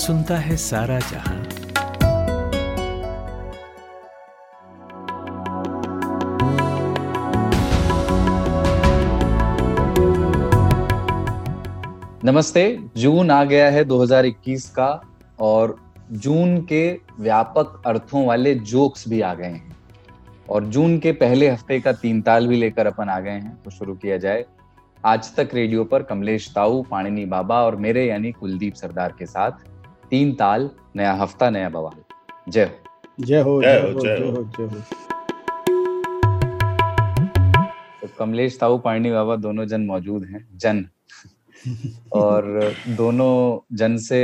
सुनता है सारा जहां। नमस्ते। जून आ गया है 2021 का और जून के व्यापक अर्थों वाले जोक्स भी आ गए हैं और जून के पहले हफ्ते का 3 ताल भी लेकर अपन आ गए हैं। तो शुरू किया जाए आज तक रेडियो पर कमलेश ताऊ, पाणिनी बाबा और मेरे यानी कुलदीप सरदार के साथ 3 ताल, नया हफ्ता नया बवाल। जय हो जय हो जय हो जय हो जय हो। तो कमलेश ताऊ, पाणिनी बाबा दोनों जन मौजूद हैं और दोनों जन से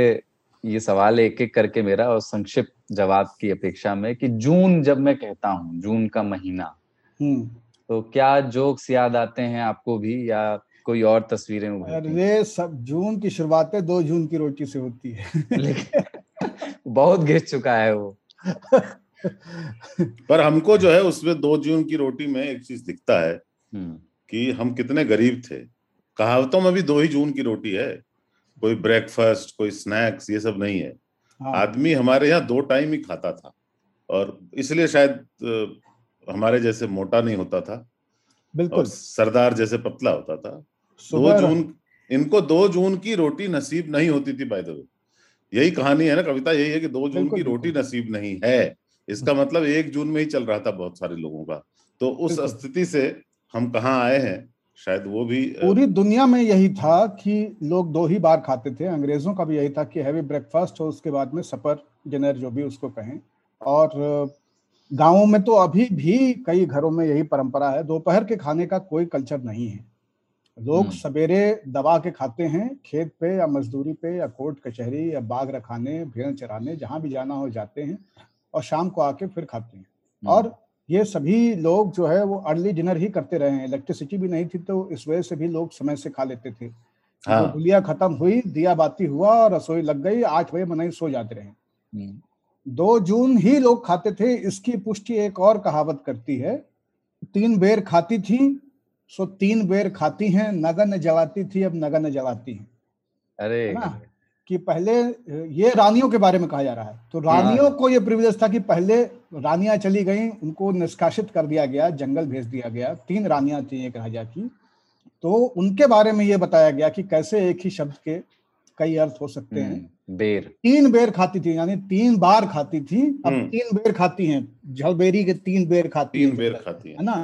ये सवाल एक एक करके मेरा और संक्षिप्त जवाब की अपेक्षा में कि जून जब मैं कहता हूँ, जून का महीना, तो क्या जोक्स याद आते हैं आपको भी या कोई और तस्वीरें? अरे सब, जून की शुरुआत 2 जून की रोटी से होती है लेकिन बहुत गिर चुका है वो पर हमको जो है उसमें 2 जून की रोटी में एक चीज दिखता है कि हम कितने गरीब थे। कहावतों में भी 2 ही जून की रोटी है, कोई ब्रेकफास्ट कोई स्नैक्स ये सब नहीं है। हाँ। आदमी हमारे यहाँ 2 टाइम ही खाता था और इसलिए शायद हमारे जैसे मोटा नहीं होता था, बिल्कुल सरदार जैसे पतला होता था। 2 जून इनको 2 जून की रोटी नसीब नहीं होती थी। बाय द वे यही कहानी है ना, कविता यही है कि 2 जून की रोटी नसीब नहीं है, इसका मतलब 1 जून में ही चल रहा था बहुत सारे लोगों का। तो उस स्थिति से हम कहाँ आए हैं, शायद वो भी पूरी दुनिया में यही था कि लोग 2 ही बार खाते थे। अंग्रेजों का भी यही था कि हैवी ब्रेकफास्ट और उसके बाद में सपर, डिनर जो भी उसको कहें। और गाँवों में तो अभी भी कई घरों में यही परंपरा है, दोपहर के खाने का कोई कल्चर नहीं है। लोग सवेरे दबा के खाते हैं, खेत पे या मजदूरी पे या कोर्ट कचहरी या बाग रखाने, भेड़ चराने, जहाँ भी जाना हो जाते हैं और शाम को आके फिर खाते हैं। और ये सभी लोग जो है वो अर्ली डिनर ही करते रहे हैं। इलेक्ट्रिसिटी भी नहीं थी तो इस वजह से भी लोग समय से खा लेते थे। हाँ। तो दुनिया खत्म हुई, दिया बाती हुआ और रसोई लग गई, 8 बजे मनाई सो जाते रहे। 2 जून ही लोग खाते थे, इसकी पुष्टि एक और कहावत करती है। 3 बेर खाती थी सो 3 बेर खाती हैं, नगन जलाती थी अब नगन जलाती हैं। अरे है ना, कि पहले ये रानियों के बारे में कहा जा रहा है। तो रानियों को ये प्रिविलेज था कि पहले रानियां चली गईं, उनको निष्कासित कर दिया गया, जंगल भेज दिया गया। 3 रानियां थी एक राजा की, तो उनके बारे में ये बताया गया कि कैसे एक ही शब्द के कई अर्थ हो सकते हैं। बेर 3 बेर खाती थी यानी 3 बार खाती थी, अब 3 बेर खाती हैं, जलबेरी के 3 बेर खाती है ना।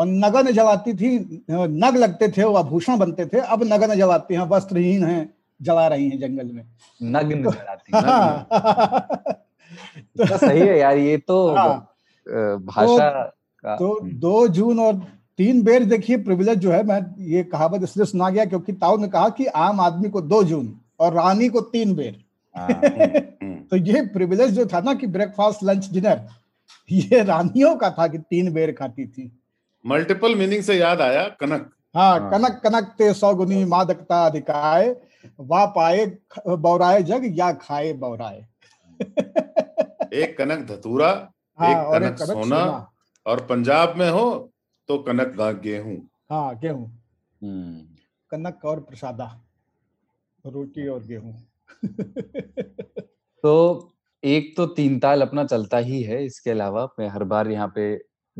और नगन जलाती थी, नग लगते थे, वो आभूषण बनते थे, अब नगन जलाती हैं, वस्त्रहीन हैं, जला रही हैं जंगल में, नग्न जलाती हैं। तो सही है यार, ये तो भाषा। तो 2 जून और 3 बेर, देखिए प्रिविलेज जो है, मैं ये कहावत इसलिए सुना गया क्योंकि ताऊ ने कहा कि आम आदमी को 2 जून और रानी को 3 बेर तो ये प्रिविलेज जो था ना कि ब्रेकफास्ट लंच डिनर, ये रानियों का था कि 3 बेर खाती थी। मल्टीपल मीनिंग से याद आया कनक। हाँ, कनक कनक ते सौगुनी मादकता अधिकाए, वा पाए बौराए जग या खाए बौराए एक कनक धतूरा, एक कनक सोना, और पंजाब में हो तो कनक गेहूं। हाँ, गेहूं, कनक और प्रसादा, रोटी और गेहूं। तो एक तो 3 ताल अपना चलता ही है, इसके अलावा मैं हर बार यहाँ पे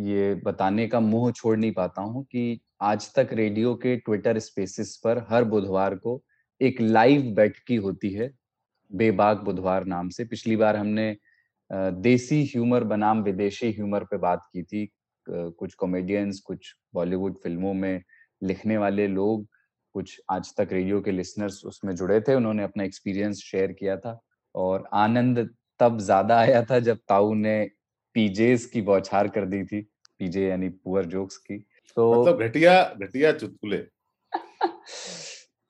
ये बताने का मुंह छोड़ नहीं पाता हूँ कि आज तक रेडियो के ट्विटर स्पेसेस पर हर बुधवार को एक लाइव बैठकी होती है बेबाक बुधवार नाम से। पिछली बार हमने देसी ह्यूमर बनाम विदेशी ह्यूमर पे बात की थी। कुछ कॉमेडियंस, कुछ बॉलीवुड फिल्मों में लिखने वाले लोग, कुछ आज तक रेडियो के लिसनर्स उसमें जुड़े थे। उन्होंने अपना एक्सपीरियंस शेयर किया था और आनंद तब ज्यादा आया था जब ताऊ ने पीजेस की बौछार कर दी थी, पीजे यानी पुअर जोक्स की। तो मतलब घटिया चुटकुले।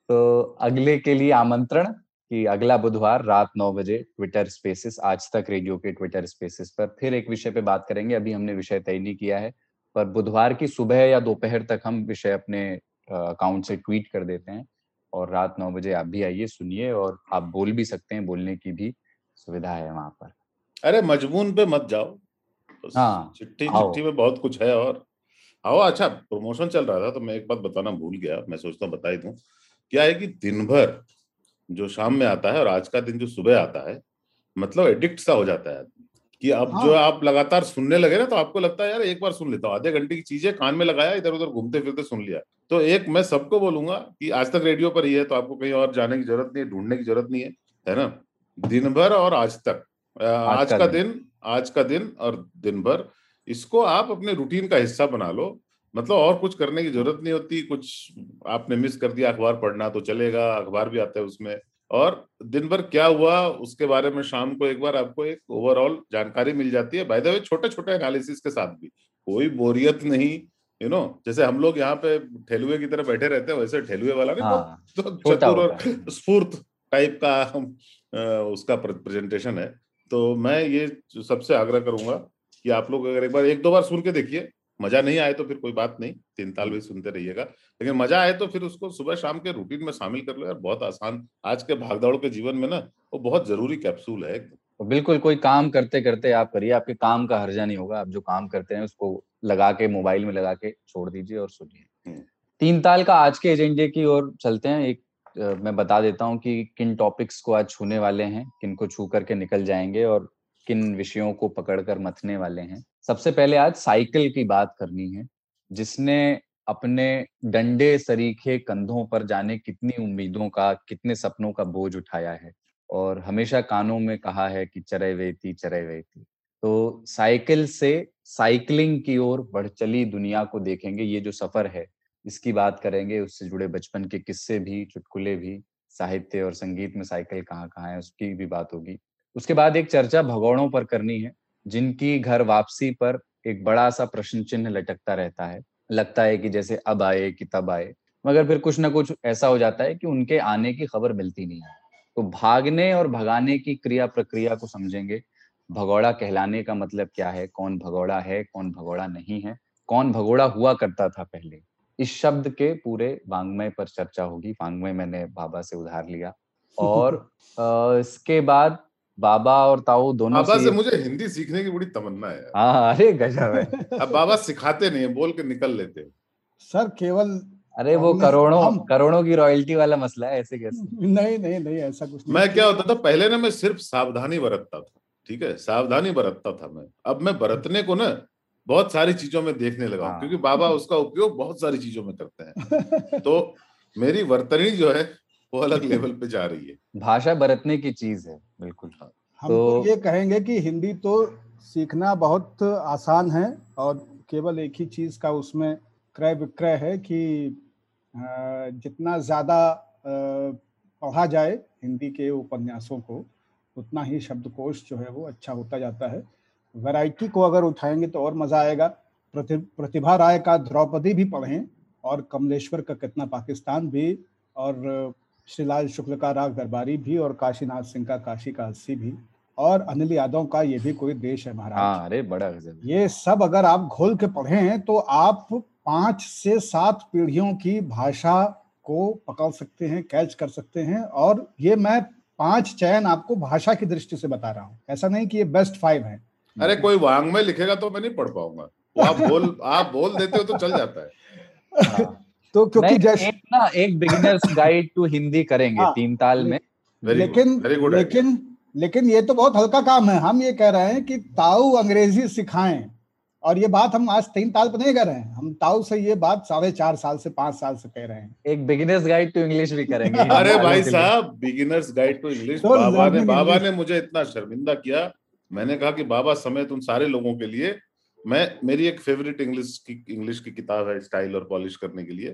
तो अगले के लिए आमंत्रण कि अगला बुधवार रात 9 बजे ट्विटर स्पेसेस, आज तक रेडियो के ट्विटर स्पेसेस पर फिर एक विषय पे बात करेंगे। अभी हमने विषय तय नहीं किया है, पर बुधवार की सुबह या दोपहर तक हम विषय अपने अकाउंट से ट्वीट कर देते हैं। और रात 9 बजे आप भी आइए, सुनिए, और आप बोल भी सकते हैं, बोलने की भी सुविधा है वहां पर। अरे मजमून पे मत जाओ, तो हाँ, चिट्ठी में बहुत कुछ है। और आओ, अच्छा प्रमोशन चल रहा था तो मैं एक बात बताना भूल गया, मैं सोचता हूँ बता ही दूं। क्या है कि दिन भर जो शाम में आता है और आज का दिन जो सुबह आता है, मतलब एडिक्ट सा हो जाता है कि अब हाँ। जो आप लगातार सुनने लगे ना, तो आपको लगता है यार एक बार सुन लेता हूँ, आधे घंटे की चीजें कान में लगाया, इधर उधर घूमते फिरते सुन लिया। तो एक मैं सबको बोलूंगा कि आज तक रेडियो पर ही है, तो आपको कहीं और जाने की जरूरत नहीं है, ढूंढने की जरूरत नहीं है, है ना। दिन भर और आज तक, आज का दिन और दिन भर, इसको आप अपने रूटीन का हिस्सा बना लो। मतलब और कुछ करने की जरूरत नहीं होती। कुछ आपने मिस कर दिया, अखबार पढ़ना तो चलेगा, अखबार भी आता है उसमें, और दिन भर क्या हुआ उसके बारे में शाम को एक बार आपको एक ओवरऑल जानकारी मिल जाती है। बाय द वे, छोटे छोटे एनालिसिस के साथ भी कोई बोरियत नहीं, यू नो। जैसे हम लोग यहाँ पे ठेलुए की तरह बैठे रहते हैं, वैसे ठेलुए वाला नहीं, हाँ, तो चतुर और स्फूर्त टाइप का उसका प्रेजेंटेशन है। तो मैं ये सबसे आग्रह करूंगा कि आप लोग अगर एक बार, एक दो बार सुन के देखिए, मजा नहीं आए तो फिर कोई बात नहीं, 3 साल भी सुनते रहिएगा, लेकिन मजा आए तो फिर उसको सुबह शाम के रूटीन में शामिल कर लो यार। बहुत आसान, आज के भागदौड़ के जीवन में ना, वो बहुत जरूरी कैप्सूल है। बिल्कुल, कोई काम करते करते आप करिए, आपके काम का हर्जा नहीं होगा। आप जो काम करते हैं उसको लगा के, मोबाइल में लगा के छोड़ दीजिए और सुनिए। 3 साल का आज के एजेंडे की ओर चलते हैं। मैं बता देता हूँ कि किन टॉपिक्स को आज छूने वाले हैं, किन को छू करके निकल जाएंगे और किन विषयों को पकड़कर मथने वाले हैं। सबसे पहले आज साइकिल की बात करनी है, जिसने अपने डंडे सरीखे कंधों पर जाने कितनी उम्मीदों का, कितने सपनों का बोझ उठाया है और हमेशा कानों में कहा है कि चरे वेती चरे वेती। तो साइकिल से साइकिलिंग की ओर बढ़ चली दुनिया को देखेंगे। ये जो सफर है इसकी बात करेंगे, उससे जुड़े बचपन के किस्से भी, चुटकुले भी, साहित्य और संगीत में साइकिल कहाँ कहाँ है उसकी भी बात होगी। उसके बाद एक चर्चा भगोड़ों पर करनी है, जिनकी घर वापसी पर एक बड़ा सा प्रश्न चिन्ह लटकता रहता है। लगता है कि जैसे अब आए कि तब आए, मगर फिर कुछ ना कुछ ऐसा हो जाता है कि उनके आने की खबर मिलती नहीं है। तो भागने और भगाने की क्रिया प्रक्रिया को समझेंगे। भगोड़ा कहलाने का मतलब क्या है, कौन भगोड़ा है, कौन भगोड़ा नहीं है, कौन भगोड़ा हुआ करता था पहले, इस शब्द के पूरे वांग्मय पर चर्चा होगी। वांग्मय मैंने बाबा से उधार लिया। और इसके बाद बाबा और ताऊ दोनों से मुझे हिंदी सीखने की बड़ी तमन्ना है। हाँ, अरे गजब है। अब बाबा सिखाते नहीं, बोल के निकल लेते सर केवल। अरे वो करोड़ों की रॉयल्टी वाला मसला है, ऐसे कैसे? नहीं, ऐसा कुछ नहीं। मैं क्या होता था पहले ना, मैं सिर्फ सावधानी बरतता था, ठीक है, सावधानी बरतता था मैं। अब मैं बरतने को ना बहुत सारी चीजों में देखने लगा, क्योंकि बाबा उसका उपयोग बहुत सारी चीजों में करते हैं, तो मेरी वर्तनी जो है वो अलग लेवल पे जा रही है। भाषा बरतने की चीज है, बिल्कुल। हम तो ये कहेंगे कि हिंदी तो सीखना बहुत आसान है और केवल एक ही चीज का उसमें क्रय विक्रय है कि जितना ज्यादा पढ़ा जाए हिंदी के उपन्यासों को, उतना ही शब्दकोश जो है वो अच्छा होता जाता है। वैरायटी को अगर उठाएंगे तो और मजा आएगा। प्रतिभा राय का द्रौपदी भी पढ़ें, और कमलेश्वर का कितना पाकिस्तान भी, और श्रीलाल शुक्ल का राग दरबारी भी, और काशीनाथ सिंह का काशी का अस्सी भी, और अनिल यादव का ये भी कोई देश है महाराज। अरे बड़ा गजब। ये सब अगर आप घोल के पढ़ें तो आप 5 से 7 पीढ़ियों की भाषा को पकड़ सकते हैं, कैच कर सकते हैं। और ये मैं 5 चयन आपको भाषा की दृष्टि से बता रहा हूँ, ऐसा नहीं कि ये बेस्ट 5 है। अरे कोई वांग में लिखेगा तो मैं नहीं पढ़ पाऊंगा, वो आप बोल देते हो तो चल जाता है। तो क्योंकि जैसे एक बिगिनर्स गाइड टू हिंदी करेंगे 3 साल में। लेकिन ये तो बहुत हल्का काम है। हम ये कह रहे हैं कि ताऊ अंग्रेजी सिखाएं और ये बात हम आज 3 साल नहीं कर रहे हैं, हम ताऊ से ये बात 4.5 साल से 5 साल से कह रहे हैं। एक बिगिनर्स गाइड टू इंग्लिश भी करेंगे। अरे भाई साहब, बिगिनर्स गाइड टू इंग्लिश, बाबा ने मुझे इतना शर्मिंदा किया। मैंने कहा कि बाबा समेत उन सारे लोगों के लिए मेरी एक फेवरेट इंग्लिश की किताब है, स्टाइल और पॉलिश करने के लिए,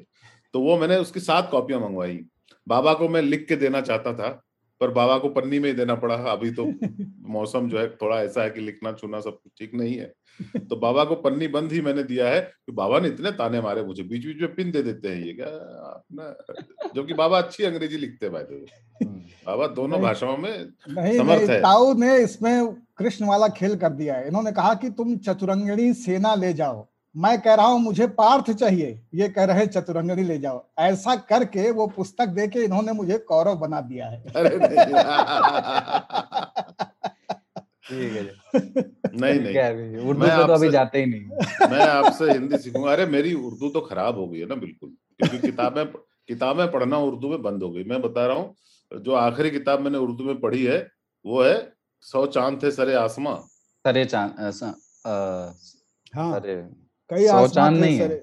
तो वो मैंने उसकी 7 कॉपियां मंगवाई। बाबा को मैं लिख के देना चाहता था, पर बाबा को पन्नी में ही देना पड़ा। अभी तो मौसम जो है थोड़ा ऐसा है कि लिखना छूना सब कुछ ठीक नहीं है, तो बाबा को पन्नी बंद ही मैंने दिया है। कि बाबा ने इतने ताने मारे मुझे, बीच बीच में पिन दे देते हैं ये क्या अपना, जबकि बाबा अच्छी अंग्रेजी लिखते हैं भाई, बाबा दोनों भाषाओं में समर्थ है। ताऊ ने इसमें कृष्ण वाला खेल कर दिया है। इन्होंने कहा कि तुम चतुरंगिणी सेना ले जाओ, मैं कह रहा हूं मुझे पार्थ चाहिए, ये कह रहे चतुरंगिणी ले जाओ। ऐसा करके वो पुस्तक देके इन्होंने मुझे कौरव बना दिया है। ठीक है, नहीं उर्दू में तो अभी जाते ही नहीं। मैं आपसे हिंदी सीखूंगा। अरे मेरी उर्दू तो खराब हो गई है ना बिल्कुल, क्योंकि किताबें पढ़ना उर्दू में बंद हो गई। मैं बता रहा हूँ, जो आखिरी किताब मैंने उर्दू में पढ़ी है वो है 100 चांद थे सरे आसमां। सरे चांद सरे कई चांद नहीं है,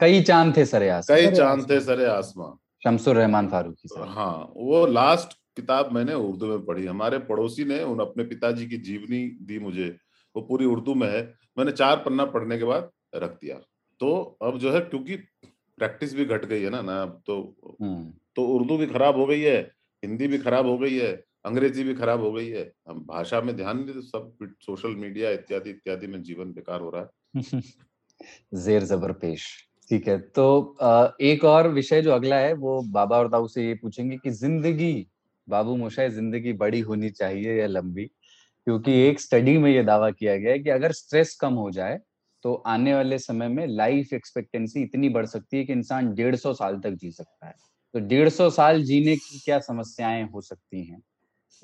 कई चांद थे सरे आसमां, कई चांद थे सरे आसमां, शमसुर रहमान फारूकी। हाँ, वो लास्ट किताब मैंने उर्दू में पढ़ी। हमारे पड़ोसी ने उन अपने पिताजी की जीवनी दी मुझे, वो पूरी उर्दू में है। मैंने 4 पन्ना पढ़ने के बाद रख दिया। तो अब जो है क्योंकि प्रैक्टिस भी घट गई है ना, अब तो उर्दू भी खराब हो गई है, हिंदी भी खराब हो गई है, अंग्रेजी भी खराब हो गई है। हम भाषा में ध्यान नहीं, सब सोशल मीडिया इत्यादि इत्यादि में जीवन बेकार हो रहा है। जेर जबर पेश। ठीक है, तो एक और विषय जो अगला है वो बाबा और ताऊ से ये पूछेंगे कि जिंदगी, बाबू मोशाय, जिंदगी बड़ी होनी चाहिए या लंबी? क्योंकि एक स्टडी में ये दावा किया गया है कि अगर स्ट्रेस कम हो जाए तो आने वाले समय में लाइफ एक्सपेक्टेंसी इतनी बढ़ सकती है कि इंसान 150 साल तक जी सकता है। तो 150 साल जीने की क्या समस्याएं हो सकती हैं,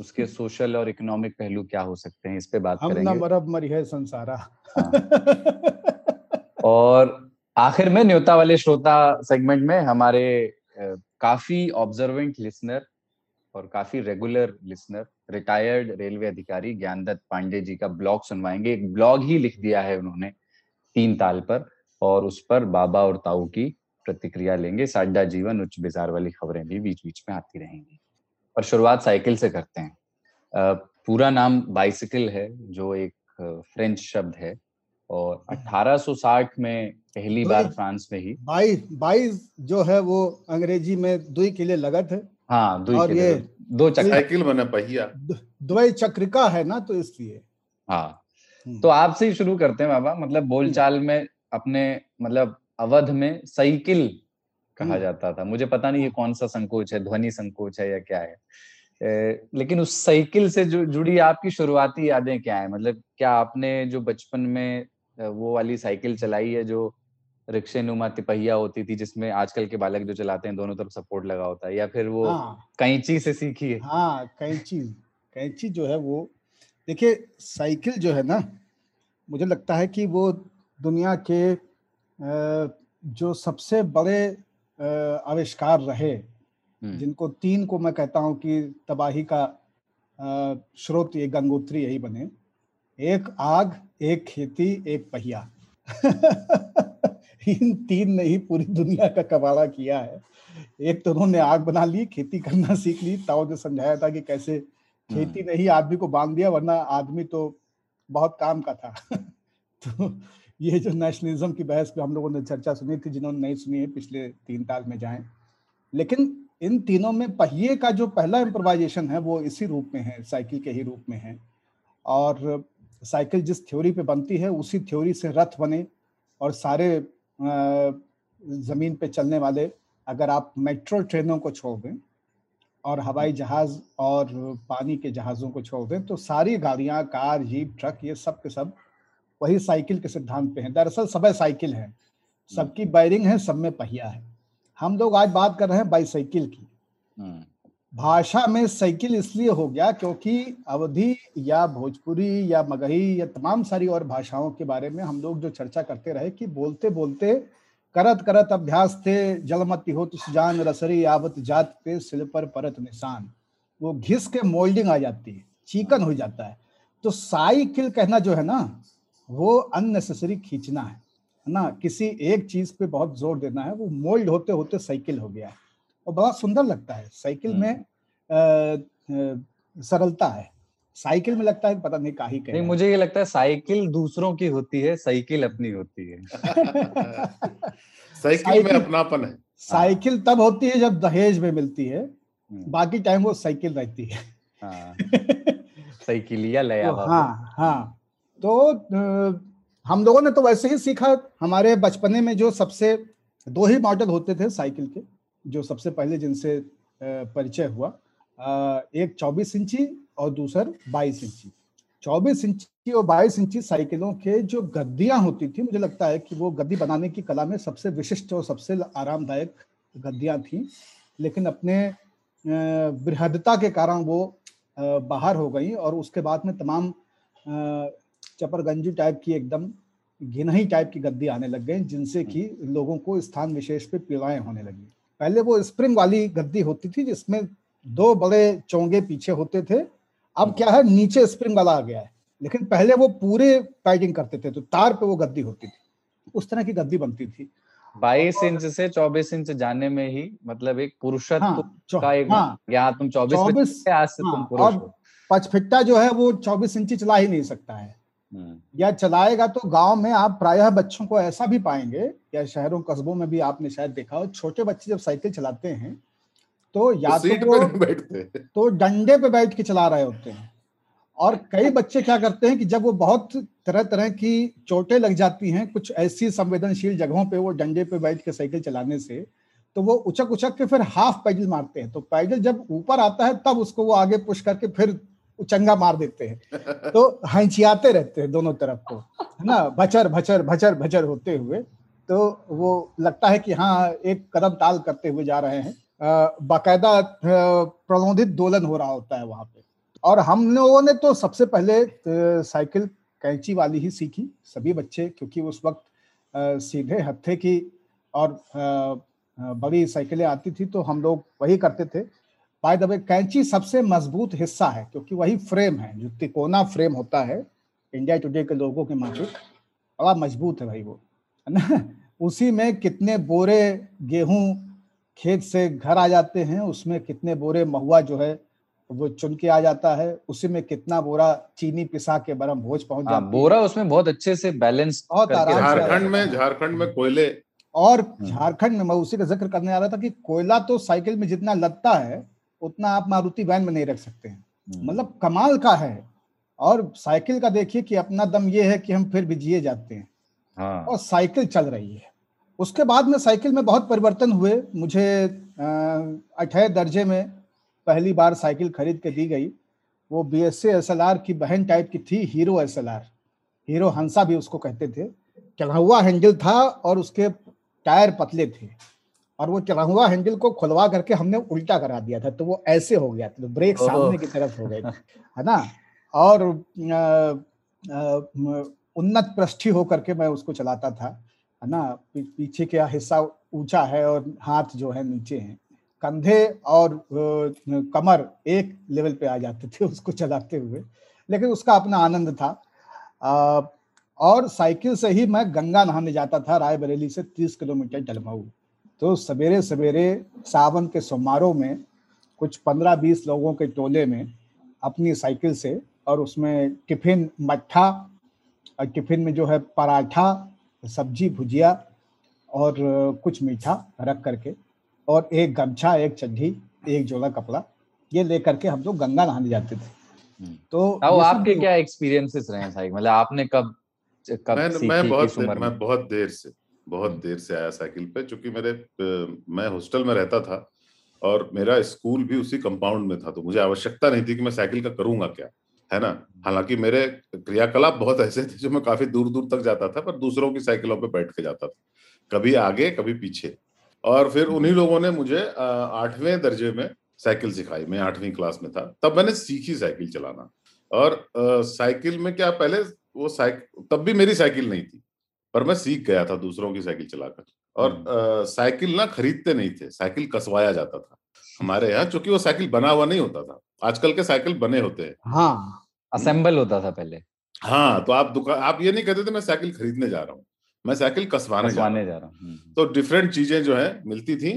उसके सोशल और इकोनॉमिक पहलू क्या हो सकते हैं, इस पे बात करेंगे। हम बरब मरी है संसारा। हाँ। और आखिर में न्योता वाले श्रोता सेगमेंट में हमारे काफी ऑब्जर्वेंट लिसनर और काफी रेगुलर लिसनर, रिटायर्ड रेलवे अधिकारी ज्ञान दत्त पांडे जी का ब्लॉग सुनवाएंगे। एक ब्लॉग ही लिख दिया है उन्होंने 3 ताल पर, और उस पर बाबा और ताऊ की प्रतिक्रिया लेंगे। साड्डा जीवन उच्च बेजार वाली खबरें भी बीच बीच में आती रहेंगी। और शुरुआत साइकिल से करते हैं। पूरा नाम बाइसिकल है, जो एक फ्रेंच शब्द है, और 1860 में पहली बार फ्रांस में ही बाइस जो है वो अंग्रेजी में दुई के लिए लगत है। हाँ, और ये दो चक्र साइकिल बना पहिया द्वय चक्रिका है ना, तो इसलिए। हाँ, तो आपसे ही शुरू करते हैं बाबा। मतलब बोलचाल में अपने, मतलब अवध में साइकिल कहा जाता था। मुझे पता नहीं ये कौन सा संकोच है, ध्वनि संकोच है या क्या है, लेकिन उस साइकिल से जुड़ी आपकी शुरुआती यादें क्या है? मतलब क्या आपने जो बचपन में वो वाली साइकिल चलाई है जो रिक्शे नुमा तिपहिया होती थी, जिसमें आजकल के बालक जो चलाते हैं दोनों तरफ सपोर्ट लगा होता है, या फिर वो कैंची से सीखी है? हाँ, कैंची जो है वो, देखिए साइकिल जो है ना, मुझे लगता है कि वो दुनिया के जो सबसे बड़े आविष्कार रहे, जिनको 3 को मैं कहता हूँ कि तबाही का स्रोत ये गंगोत्री यही बने, एक आग, एक खेती, एक पहिया। इन 3 ने ही पूरी दुनिया का कबाड़ा किया है। एक तो उन्होंने आग बना ली, खेती करना सीख ली, ताऊ ने समझाया था कि कैसे खेती नहीं आदमी को बांध दिया, वरना आदमी तो बहुत काम का था। तो ये जो नेशनलिज्म की बहस पे हम लोगों ने चर्चा सुनी थी, जिन्होंने नहीं सुनी है पिछले 3 साल में जाएं। लेकिन इन तीनों में पहिए का जो पहला इम्प्रोवाइजेशन है वो इसी रूप में है, साइकिल के ही रूप में है। और साइकिल जिस थ्योरी पे बनती है उसी थ्योरी से रथ बने, और सारे ज़मीन पे चलने वाले, अगर आप मेट्रो ट्रेनों को छोड़ दें और हवाई जहाज़ और पानी के जहाज़ों को छोड़ दें, तो सारी गाड़ियाँ, कार, जीप, ट्रक, ये सब के सब वही साइकिल के सिद्धांत पे हैं। दरअसल सब साइकिल है, सबकी बैरिंग है, सब में पहिया है। हम लोग आज बात कर रहे हैं बाईसाइकिल की। भाषा में साइकिल इसलिए हो गया क्योंकि अवधी या भोजपुरी या मगही या तमाम सारी और भाषाओं के बारे में हम लोग जो चर्चा करते रहे कि बोलते बोलते करत करत अभ्यास थे, जलमति होत सुजान रसरी आवत जात पे सिल पर परत निशान, वो घिस के मोल्डिंग आ जाती है, चिकन हो जाता है। तो साइकिल कहना जो है ना, वो अननेसेसरी खींचना है ना, किसी एक चीज पे बहुत जोर देना है, वो मोल्ड होते होते साइकिल हो गया है और बड़ा सुंदर लगता है। साइकिल में सरलता है, साइकिल में लगता है पता नहीं का ही नहीं, मुझे ये लगता है साइकिल दूसरों की होती है, साइकिल अपनी होती है। साइकिल में अपनापन है। साइकिल तब होती है जब दहेज में मिलती है, बाकी टाइम वो साइकिल रहती है। साइकिलिया लाया। हाँ, तो हम लोगों ने तो वैसे ही सीखा। हमारे बचपने में जो सबसे दो ही मॉडल होते थे साइकिल के, जो सबसे पहले जिनसे परिचय हुआ, एक 24 इंची और दूसरा 22 इंची। 24 इंची और 22 इंची साइकिलों के जो गद्दियां होती थी, मुझे लगता है कि वो गद्दी बनाने की कला में सबसे विशिष्ट और सबसे आरामदायक गद्दियां थी, लेकिन अपने बृहदता के कारण वो बाहर हो गई और उसके बाद में तमाम चपरगंजी टाइप की, एकदम घिनही टाइप की गद्दी आने लग गई, जिनसे कि लोगों को स्थान विशेष पे पीड़ाएं होने लगी। पहले वो स्प्रिंग वाली गद्दी होती थी जिसमें दो बड़े चोंगे पीछे होते थे, अब क्या है नीचे स्प्रिंग वाला आ गया है, लेकिन पहले वो पूरे पैडिंग करते थे तो तार पे वो गद्दी होती थी, उस तरह की गद्दी बनती थी। 22 इंच से 24 इंच जाने में ही मतलब एक पुरुषत्व का एक या तुम 24 से आज से तुम पुरुष हो। पचफिट्टा जो है वो 24 इंची चला ही नहीं सकता है, या चलाएगा तो गांव में आप प्रायः बच्चों को ऐसा भी पाएंगे, या शहरों कस्बों में भी आपने शायद देखा हो, छोटे बच्चे जब साइकिल चलाते हैं तो या तो डंडे पे बैठ के चला रहे होते हैं, और कई बच्चे क्या करते हैं कि जब वो बहुत तरह तरह की चोटें लग जाती हैं कुछ ऐसी संवेदनशील जगहों पे, वो डंडे पे बैठ के साइकिल चलाने से, तो वो उचक उचक के फिर हाफ पैडल मारते हैं, तो पैडल जब ऊपर आता है तब उसको वो आगे पुश करके फिर उचंगा मार देते हैं, तो हंचियाते रहते हैं दोनों तरफ को, है ना, भचर भचर भचर भचर होते हुए। तो वो लगता है कि हाँ एक कदम ताल करते हुए जा रहे हैं, बाकायदा प्रलोभित दोलन हो रहा होता है वहां पे। और हम लोगों ने तो सबसे पहले साइकिल कैंची वाली ही सीखी सभी बच्चे, क्योंकि उस वक्त सीधे हत्थे की और बड़ी साइकिलें आती थी, तो हम लोग वही करते थे। बाय द वे कैंची सबसे मजबूत हिस्सा है, क्योंकि वही फ्रेम है जो तिकोना फ्रेम होता है इंडिया टुडे के लोगों के माफिक, बड़ा मजबूत है भाई वो, है ना। उसी में कितने बोरे गेहूं खेत से घर आ जाते हैं, उसमें कितने बोरे महुआ जो है वो चुन के आ जाता है, उसी में कितना बोरा चीनी पिसा के बरम भोज पहुंच जाता है। बोरा उसमें बहुत अच्छे से बैलेंस, बहुत आराम। झारखंड में कोयले, और झारखंड में मैं उसी का जिक्र करने आ रहा था कि कोयला तो साइकिल में जितना लगता है उतना आप मारुति वैन में नहीं रख सकते हैं, मतलब कमाल का है। और साइकिल का देखिए कि अपना दम ये है कि हम फिर भी जिए जाते हैं, और साइकिल चल रही है। उसके बाद में साइकिल में बहुत परिवर्तन हुए। मुझे 8 दर्जे में पहली बार साइकिल खरीद के दी गई, वो BSA SLR की बहन टाइप की थी, हीरो SLR, हीरो हंसा भी उसको कहते थे। चढ़ावा हैंडल था और उसके टायर पतले थे, और वो चढ़ावा हैंडल को खुलवा करके हमने उल्टा करा दिया था, तो वो ऐसे हो गया था, तो ब्रेक सामने की तरफ हो गए, है ना। और उन्नत पृष्ठी होकर के मैं उसको चलाता था, है ना, पीछे का हिस्सा ऊंचा है और हाथ जो है नीचे है, कंधे और कमर एक लेवल पे आ जाते थे उसको चलाते हुए, लेकिन उसका अपना आनंद था। और साइकिल से ही मैं गंगा नहाने जाता था, रायबरेली से 30 किलोमीटर डलमऊ। तो सवेरे सवेरे सावन के सोमवारों में कुछ 15-20 लोगों के टोले में अपनी साइकिल से, और उसमें टिफिन मट्ठा, और टिफिन में जो है पराठा, सब्जी भुजिया और कुछ मीठा रख करके, और एक गमछा, एक चड्ढी, एक जोड़ा कपड़ा, ये लेकर के हम लोग गंगा नहाने जाते थे। तो आपके क्या एक्सपीरियंसेस रहे हैं साइकिल, मतलब आपने कब सीखी? मैं बहुत देर से आया साइकिल पे, क्योंकि मैं हॉस्टल में रहता था और मेरा स्कूल भी उसी कंपाउंड में था, तो मुझे आवश्यकता नहीं थी कि मैं साइकिल का करूंगा क्या, है ना। हालांकि मेरे क्रियाकलाप बहुत ऐसे थे जो मैं काफी दूर दूर तक जाता था, पर दूसरों की साइकिलों पे बैठ के जाता था, कभी आगे कभी पीछे। और फिर उन्हीं लोगों ने मुझे 8वें दर्जे में साइकिल सिखाई, मैं 8वीं क्लास में था तब मैंने सीखी साइकिल चलाना। और साइकिल में क्या, पहले वो साइकिल, तब भी मेरी साइकिल नहीं थी, पर मैं सीख गया था दूसरों की साइकिल चलाकर। और साइकिल ना खरीदते नहीं थे, साइकिल कसवाया जाता था हमारे यहाँ, चूंकि वो साइकिल बना हुआ नहीं होता था। आजकल के साइकिल बने होते हैं, हाँ, असेंबल होता था पहले। हाँ, तो आप ये नहीं कहते थे मैं साइकिल खरीदने जा रहा हूँ, मैं साइकिल कसवाने जा रहा हूँ। तो डिफरेंट चीजें जो है मिलती थी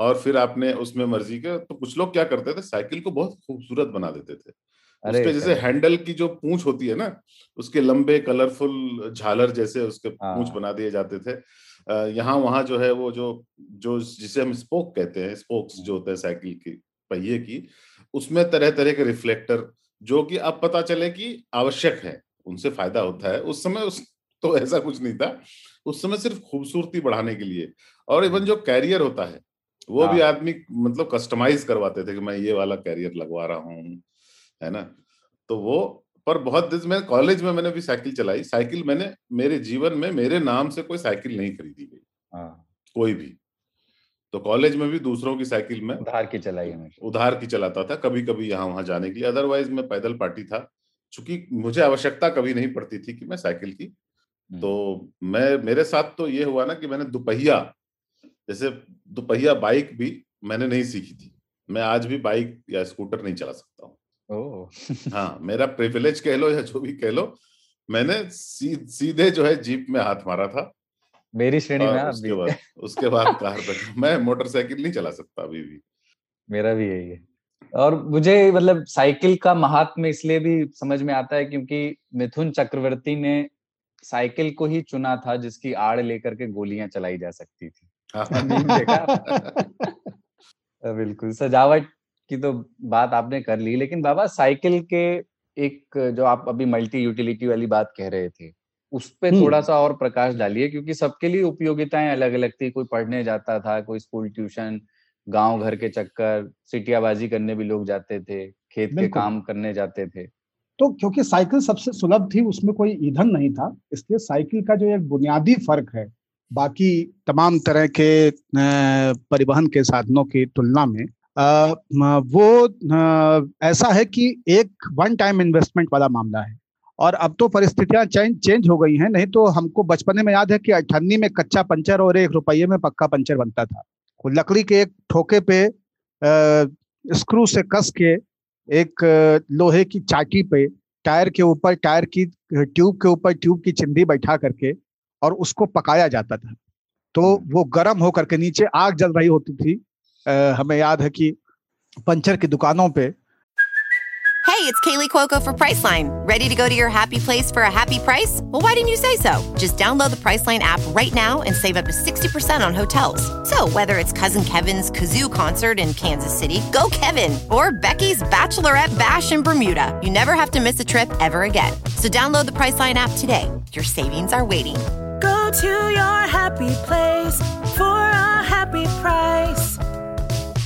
और फिर आपने उसमें मर्जी के। तो कुछ लोग क्या करते थे, साइकिल को बहुत खूबसूरत बना देते थे। उसके जैसे हैंडल की जो पूंछ होती है ना, उसके लंबे कलरफुल झालर जैसे उसके पूंछ बना दिए जाते थे। यहाँ वहां जो है वो जो जिसे हम स्पोक कहते हैं, स्पोक्स जो होता है साइकिल की पहिए की, उसमें तरह तरह के रिफ्लेक्टर जो कि अब पता चले कि आवश्यक है, उनसे फायदा होता है। उस समय तो ऐसा कुछ नहीं था, उस समय सिर्फ खूबसूरती बढ़ाने के लिए। और इवन जो कैरियर होता है वो भी आदमी मतलब कस्टमाइज करवाते थे कि मैं ये वाला कैरियर लगवा रहा हूँ, है ना। तो वो पर बहुत दिन में कॉलेज में मैंने भी साइकिल चलाई। साइकिल मैंने मेरे जीवन में मेरे नाम से कोई साइकिल नहीं खरीदी गई कोई भी। तो कॉलेज में भी दूसरों की साइकिल में उधार की चलाई, उधार की चलाता था कभी कभी यहाँ वहां जाने के लिए। अदरवाइज मैं पैदल पार्टी था, चूंकि मुझे आवश्यकता कभी नहीं पड़ती थी कि मैं साइकिल की। तो मैं मेरे साथ तो ये हुआ ना कि मैंने दुपहिया बाइक भी मैंने नहीं सीखी थी। मैं आज भी बाइक या स्कूटर नहीं चला सकता हूँ। हाँ, मेरा प्रिविलेज कह लो या जो भी कह लो, मैंने सीधे जो है जीप में हाथ मारा था मेरी श्रेणी में। उसके बाद कार तक। मैं मोटरसाइकिल नहीं चला सकता अभी भी। मेरा भी यही है। और मुझे मतलब साइकिल का महात्म्य इसलिए भी समझ में आता है क्योंकि मिथुन चक्रवर्ती ने साइकिल को ही चुना था जिसकी आड़ लेकर के गोलियां चलाई जा सकती थी। बिल्कुल, सजावट की तो बात आपने कर ली, लेकिन बाबा साइकिल के एक जो आप अभी मल्टी यूटिलिटी वाली बात कह रहे थे उस पे थोड़ा सा और प्रकाश डालिए, क्योंकि सबके लिए उपयोगिताएं अलग अलग थी। कोई पढ़ने जाता था, कोई स्कूल ट्यूशन, गांव घर के चक्कर, सिटियाबाजी करने भी लोग जाते थे, खेत के काम करने जाते थे। तो क्योंकि साइकिल सबसे सुलभ थी, उसमें कोई ईंधन नहीं था, इसलिए साइकिल का जो एक बुनियादी फर्क है बाकी तमाम तरह के परिवहन के साधनों की तुलना में, वो ऐसा है कि एक वन टाइम इन्वेस्टमेंट वाला मामला है। और अब तो परिस्थितियां चेंज हो गई हैं, नहीं तो हमको बचपने में याद है कि 98 में कच्चा पंचर और 1 रुपये में पक्का पंचर बनता था। लकड़ी के एक ठोके पे स्क्रू से कस के एक लोहे की चाटी पे टायर के ऊपर, टायर की ट्यूब के ऊपर ट्यूब की चिमड़ी बैठा करके और उसको पकाया जाता था। तो वो गर्म होकर के नीचे आग जल रही होती थी। हमें याद है कि पंचर की दुकानों पे। Hey, it's Kaylee Cuoco for Priceline. Ready to go to your happy place for a happy price? Well, why didn't you say so? Just download the Priceline app right now and save up to 60% on hotels. So whether it's Cousin Kevin's Kazoo Concert in Kansas City, go Kevin! Or Becky's Bachelorette Bash in Bermuda, you never have to miss a trip ever again. So download the Priceline app today. Your savings are waiting. Go to your happy place for a happy price.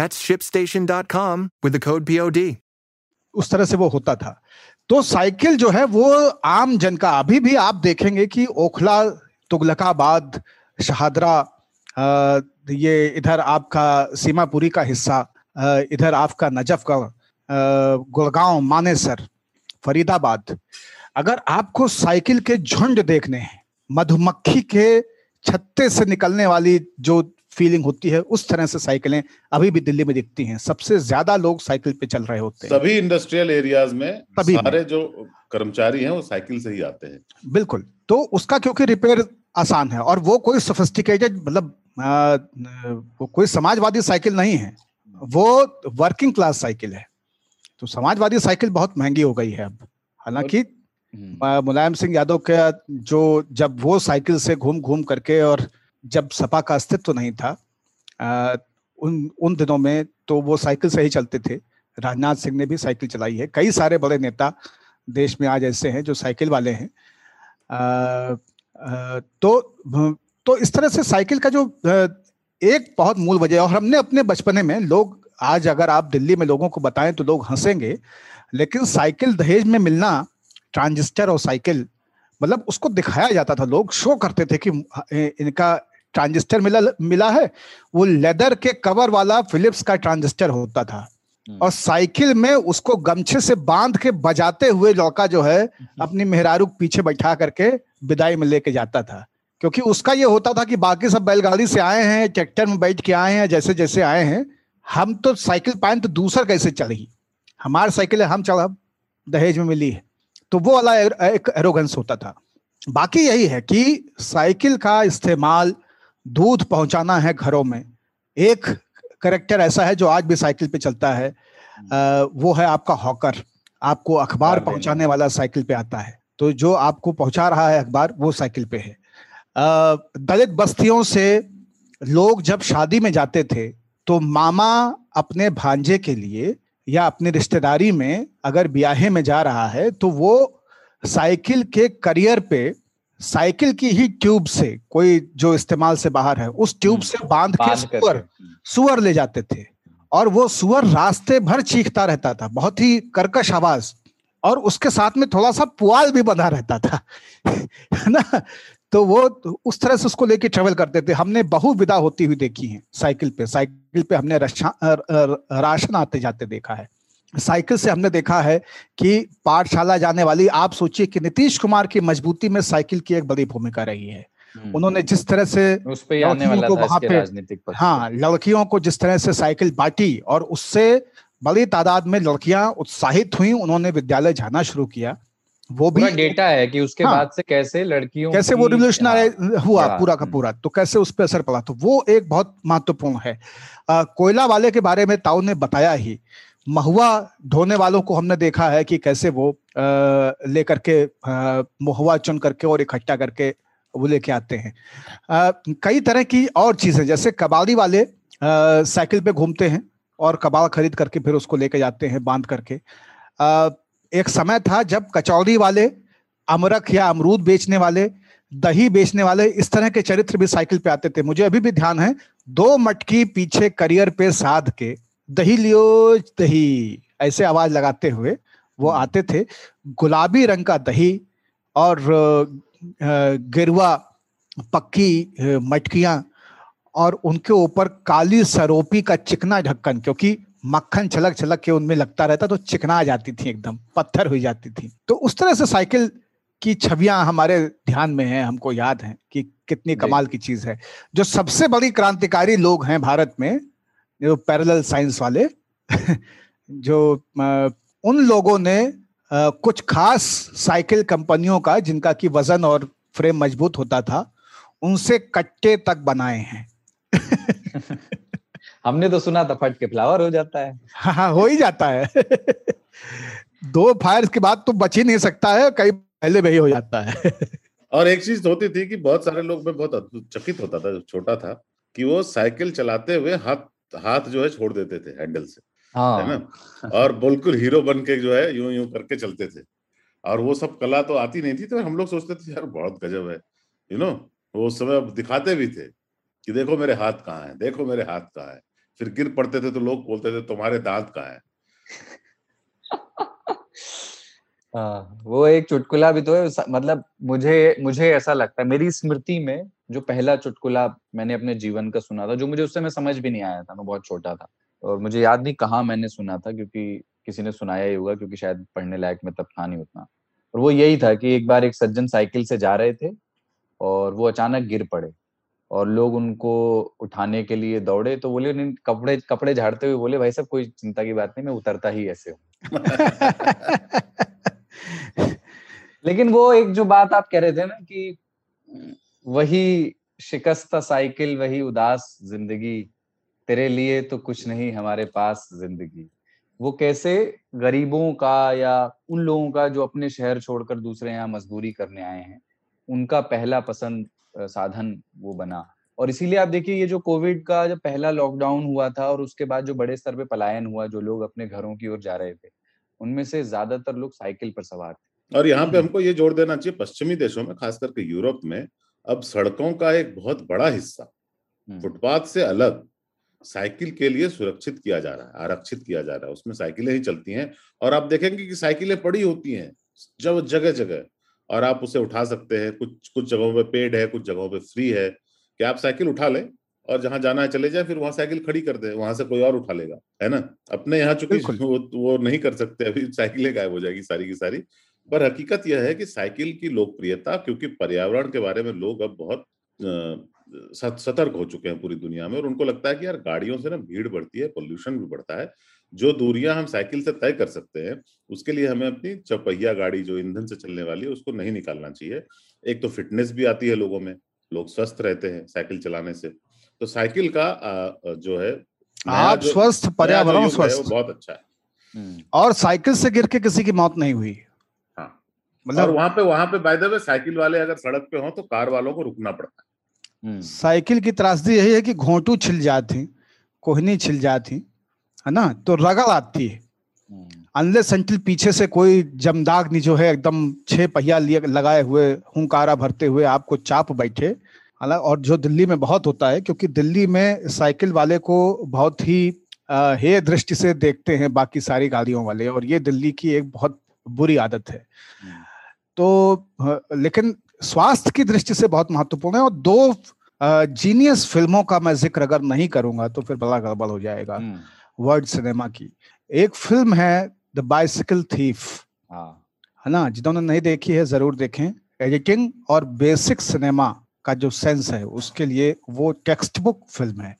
That's ShipStation.com with the code POD. उस तरह से वो होता था। तो cycle जो है वो आम जन का, अभी भी आप देखेंगे कि ओखला, तुगलकाबाद, शहादरा, ये इधर आपका सीमापुरी का हिस्सा, इधर आपका नजफ का, गुड़गांव, मानेसर, फरीदाबाद, अगर आपको साइकिल के झुंड देखने हैं, मधुमक्खी के छत्ते से निकलने वाली जो फीलिंग होती है, उस तरह से साइकिलें अभी भी दिल्ली में दिखती हैं। सबसे ज्यादा लोग साइकिल पे चल रहे होते हैं। सभी इंडस्ट्रियल एरियाज में सारे जो कर्मचारी हैं वो साइकिल से ही आते हैं। बिल्कुल। तो उसका क्योंकि रिपेयर आसान है और वो कोई सोफिस्टिकेटेड मतलब वो कोई समाजवादी साइकिल नहीं है, वो वर्किंग क्लास साइकिल है। तो समाजवादी साइकिल बहुत महंगी हो गई है अब। हालांकि मुलायम सिंह यादव के जो जब वो साइकिल से घूम घूम करके, और जब सपा का अस्तित्व नहीं था उन दिनों में, तो वो साइकिल से ही चलते थे। राजनाथ सिंह ने भी साइकिल चलाई है। कई सारे बड़े नेता देश में आज ऐसे हैं जो साइकिल वाले हैं। तो इस तरह से साइकिल का जो एक बहुत मूल वजह, और हमने अपने बचपने में, लोग आज अगर आप दिल्ली में लोगों को बताएं तो लोग हंसेंगे, लेकिन साइकिल दहेज में मिलना, ट्रांजिस्टर और साइकिल मतलब उसको दिखाया जाता था, लोग शो करते थे कि इनका ट्रांजिस्टर मिला है। वो लेदर के कवर वाला फिलिप्स का ट्रांजिस्टर होता था और साइकिल में उसको गमछे से बांध के बजाते हुए लौका जो है अपनी मेहरारू पीछे बैठा करके विदाई में लेके जाता था, क्योंकि उसका ये होता था कि बाकी सब बैलगाड़ी से आए हैं, ट्रैक्टर में बैठ के आए हैं, जैसे जैसे आए हैं, हम तो साइकिल पाए तो दूसरा कैसे चढ़ी, हमारी साइकिल है, हम चढ़ा, दहेज में मिली है। तो वो वाला एक एरोगेंस होता था। बाकी यही है कि साइकिल का इस्तेमाल दूध पहुंचाना है घरों में। एक करेक्टर ऐसा है जो आज भी साइकिल पे चलता है, वो है आपका हॉकर, आपको अखबार पहुंचाने वाला साइकिल पे आता है, तो जो आपको पहुंचा रहा है अखबार वो साइकिल पे है। दलित बस्तियों से लोग जब शादी में जाते थे तो मामा अपने भांजे के लिए या अपने रिश्तेदारी में अगर ब्याहे में जा रहा है तो वो साइकिल के करियर पे साइकिल की ही ट्यूब से, कोई जो इस्तेमाल से बाहर है, उस ट्यूब से बांध के सुअर ले जाते थे और वो सुअर रास्ते भर चीखता रहता था, बहुत ही कर्कश आवाज, और उसके साथ में थोड़ा सा पुआल भी बंधा रहता था है ना। तो वो उस तरह से उसको लेके ट्रेवल करते थे। हमने बहुविदा होती हुई देखी है साइकिल पे, साइकिल पे हमने राशन आते जाते देखा है, साइकिल से हमने देखा है कि पाठशाला जाने वाली, आप सोचिए कि नीतीश कुमार की मजबूती में साइकिल की एक बड़ी भूमिका रही है। उन्होंने जिस तरह से लड़कियों को जिस तरह से साइकिल बांटी और उससे बड़ी तादाद में लड़कियां उत्साहित हुई, उन्होंने विद्यालय जाना शुरू किया, वो भी डेटा है कि उसके बाद से कैसे लड़कियों कैसे वो रिवोल्यूशनरी हुआ पूरा का पूरा, तो कैसे उस पर असर पड़ा, तो वो एक बहुत महत्वपूर्ण है। कोयला वाले के बारे में ताऊ ने बताया ही, महुआ ढोने वालों को हमने देखा है कि कैसे वो लेकर के महुआ चुन करके और इकट्ठा करके वो लेके आते हैं। कई तरह की और चीजें, जैसे कबाड़ी वाले साइकिल पे घूमते हैं और कबाड़ खरीद करके फिर उसको लेके जाते हैं बांध करके। एक समय था जब कचौड़ी वाले, अमरख या अमरूद बेचने वाले, दही बेचने वाले, इस तरह के चरित्र भी साइकिल पे आते थे। मुझे अभी भी ध्यान है, 2 मटकी पीछे करियर पे साध के दही लियो दही ऐसे आवाज लगाते हुए वो आते थे। गुलाबी रंग का दही और गिरवा पक्की मटकियां और उनके ऊपर काली सरोपी का चिकना ढक्कन, क्योंकि मक्खन छलक छलक के उनमें लगता रहता तो चिकना आ जाती थी, एकदम पत्थर हो जाती थी। तो उस तरह से साइकिल की छवियां हमारे ध्यान में हैं, हमको याद है कि कितनी कमाल की चीज है। जो सबसे बड़ी क्रांतिकारी लोग हैं भारत में, जो पैरेलल साइंस वाले, जो उन लोगों ने कुछ खास साइकिल कंपनियों का, जिनका की वजन और फ्रेम मजबूत होता था, उनसे कट्टे तक बनाए हैं। हमने तो सुना था फट के फ्लावर हो जाता है। हाँ, हो ही जाता है। 2 फायर्स के बाद तो बच ही नहीं सकता है, कई पहले भी हो जाता है। और एक चीज होती थी कि बहुत सारे लोग में बहुत चकित होता था, छोटा था, कि वो साइकिल चलाते हुए हाथ जो है छोड़ देते थे हैंडल से, है ना, और बिल्कुल हीरो बन के जो है यूं यूं करके चलते थे। और वो सब कला तो आती नहीं थी, तो हम लोग सोचते थे यार बहुत गजब है, यू नो। वो उस समय दिखाते भी थे कि देखो मेरे हाथ कहाँ है, देखो मेरे हाथ कहाँ है। फिर गिर पड़ते थे तो लोग बोलते थे तुम्हारे दांत कहाँ है। वो एक चुटकुला भी तो है, मतलब मुझे ऐसा लगता है, मेरी स्मृति में जो पहला चुटकुला मैंने अपने जीवन का सुना था, जो मुझे उस समय समझ भी नहीं आया था, मैं बहुत छोटा था और मुझे याद नहीं कहाँ मैंने सुना था, क्योंकि किसी ने सुनाया ही होगा, क्योंकि शायद पढ़ने लायक में तब था नहीं उतना। और वो यही था कि एक बार एक सज्जन साइकिल से जा रहे थे और वो अचानक गिर पड़े और लोग उनको उठाने के लिए दौड़े, तो बोले कपड़े झाड़ते हुए बोले भाई साहब कोई चिंता की बात नहीं, मैं उतरता ही ऐसे हूँ। लेकिन वो एक जो बात आप कह रहे थे ना कि वही शिकस्त साइकिल, वही उदास जिंदगी, तेरे लिए तो कुछ नहीं हमारे पास जिंदगी, वो कैसे गरीबों का या उन लोगों का जो अपने शहर छोड़कर दूसरे यहाँ मजदूरी करने आए हैं, उनका पहला पसंद साधन वो बना। और इसीलिए आप देखिए ये जो कोविड का जो पहला लॉकडाउन हुआ था और उसके बाद जो बड़े स्तर पे पलायन हुआ, जो लोग अपने घरों की ओर जा रहे थे, उनमें से ज्यादातर लोग साइकिल पर सवार थे। और यहाँ पे हमको ये जोड़ देना चाहिए, पश्चिमी देशों में खास करके यूरोप में अब सड़कों का एक बहुत बड़ा हिस्सा फुटपाथ से अलग साइकिल के लिए सुरक्षित किया जा रहा है, आरक्षित किया जा रहा है, उसमें साइकिलें ही चलती हैं। और आप देखेंगे कि साइकिलें पड़ी होती हैं जब जगह जगह, और आप उसे उठा सकते हैं। कुछ जगहों पे पेड है, कुछ जगहों पे फ्री है कि आप साइकिल उठा लें और जहां जाना है चले जाए, फिर वहां साइकिल खड़ी कर दे, वहां से कोई और उठा लेगा, है ना। अपने यहाँ चूंकि वो नहीं कर सकते, अभी साइकिलें गायब हो जाएगी सारी की सारी। पर हकीकत यह है कि साइकिल की लोकप्रियता, क्योंकि पर्यावरण के बारे में लोग अब बहुत सतर्क हो चुके हैं पूरी दुनिया में, और उनको लगता है कि यार गाड़ियों से ना भीड़ बढ़ती है, पोल्यूशन भी बढ़ता है, जो दूरियां हम साइकिल से तय कर सकते हैं उसके लिए हमें अपनी चौपहिया गाड़ी जो ईंधन से चलने वाली है उसको नहीं निकालना चाहिए। एक तो फिटनेस भी आती है लोगों में, लोग स्वस्थ रहते हैं साइकिल चलाने से, तो साइकिल का जो है आप स्वस्थ, पर्यावरण स्वस्थ, बहुत अच्छा है। और साइकिल से गिर के किसी की मौत नहीं हुई, मतलब। और वहां पे बाय द वे साइकिल वाले अगर सड़क पे हो तो कार वालों को रुकना पड़ता है। साइकिल की त्रासदी यही है कि घोंटू छिल जाती, कोहनी छिल जाती है ना, तो रगड़ आती है, अनलेस अंटिल पीछे से कोई जमदाग्नि जो है एकदम छह पहिया लगाए हुए हुंकारा भरते हुए आपको चाप बैठे। और जो दिल्ली में बहुत होता है, क्योंकि दिल्ली में साइकिल वाले को बहुत ही हेय दृष्टि से देखते हैं बाकी सारी गाड़ियों वाले, और ये दिल्ली की एक बहुत बुरी आदत है। तो लेकिन स्वास्थ्य की दृष्टि से बहुत महत्वपूर्ण है। और दो जीनियस फिल्मों का मैं जिक्र अगर नहीं करूंगा तो फिर बड़ा गड़बड़ हो जाएगा वर्ल्ड सिनेमा की। एक फिल्म है द बाइसिकल थीफ, है ना, जिन्होंने नहीं देखी है जरूर देखें। एडिटिंग और बेसिक सिनेमा का जो सेंस है उसके लिए वो टेक्स्ट बुक फिल्म है।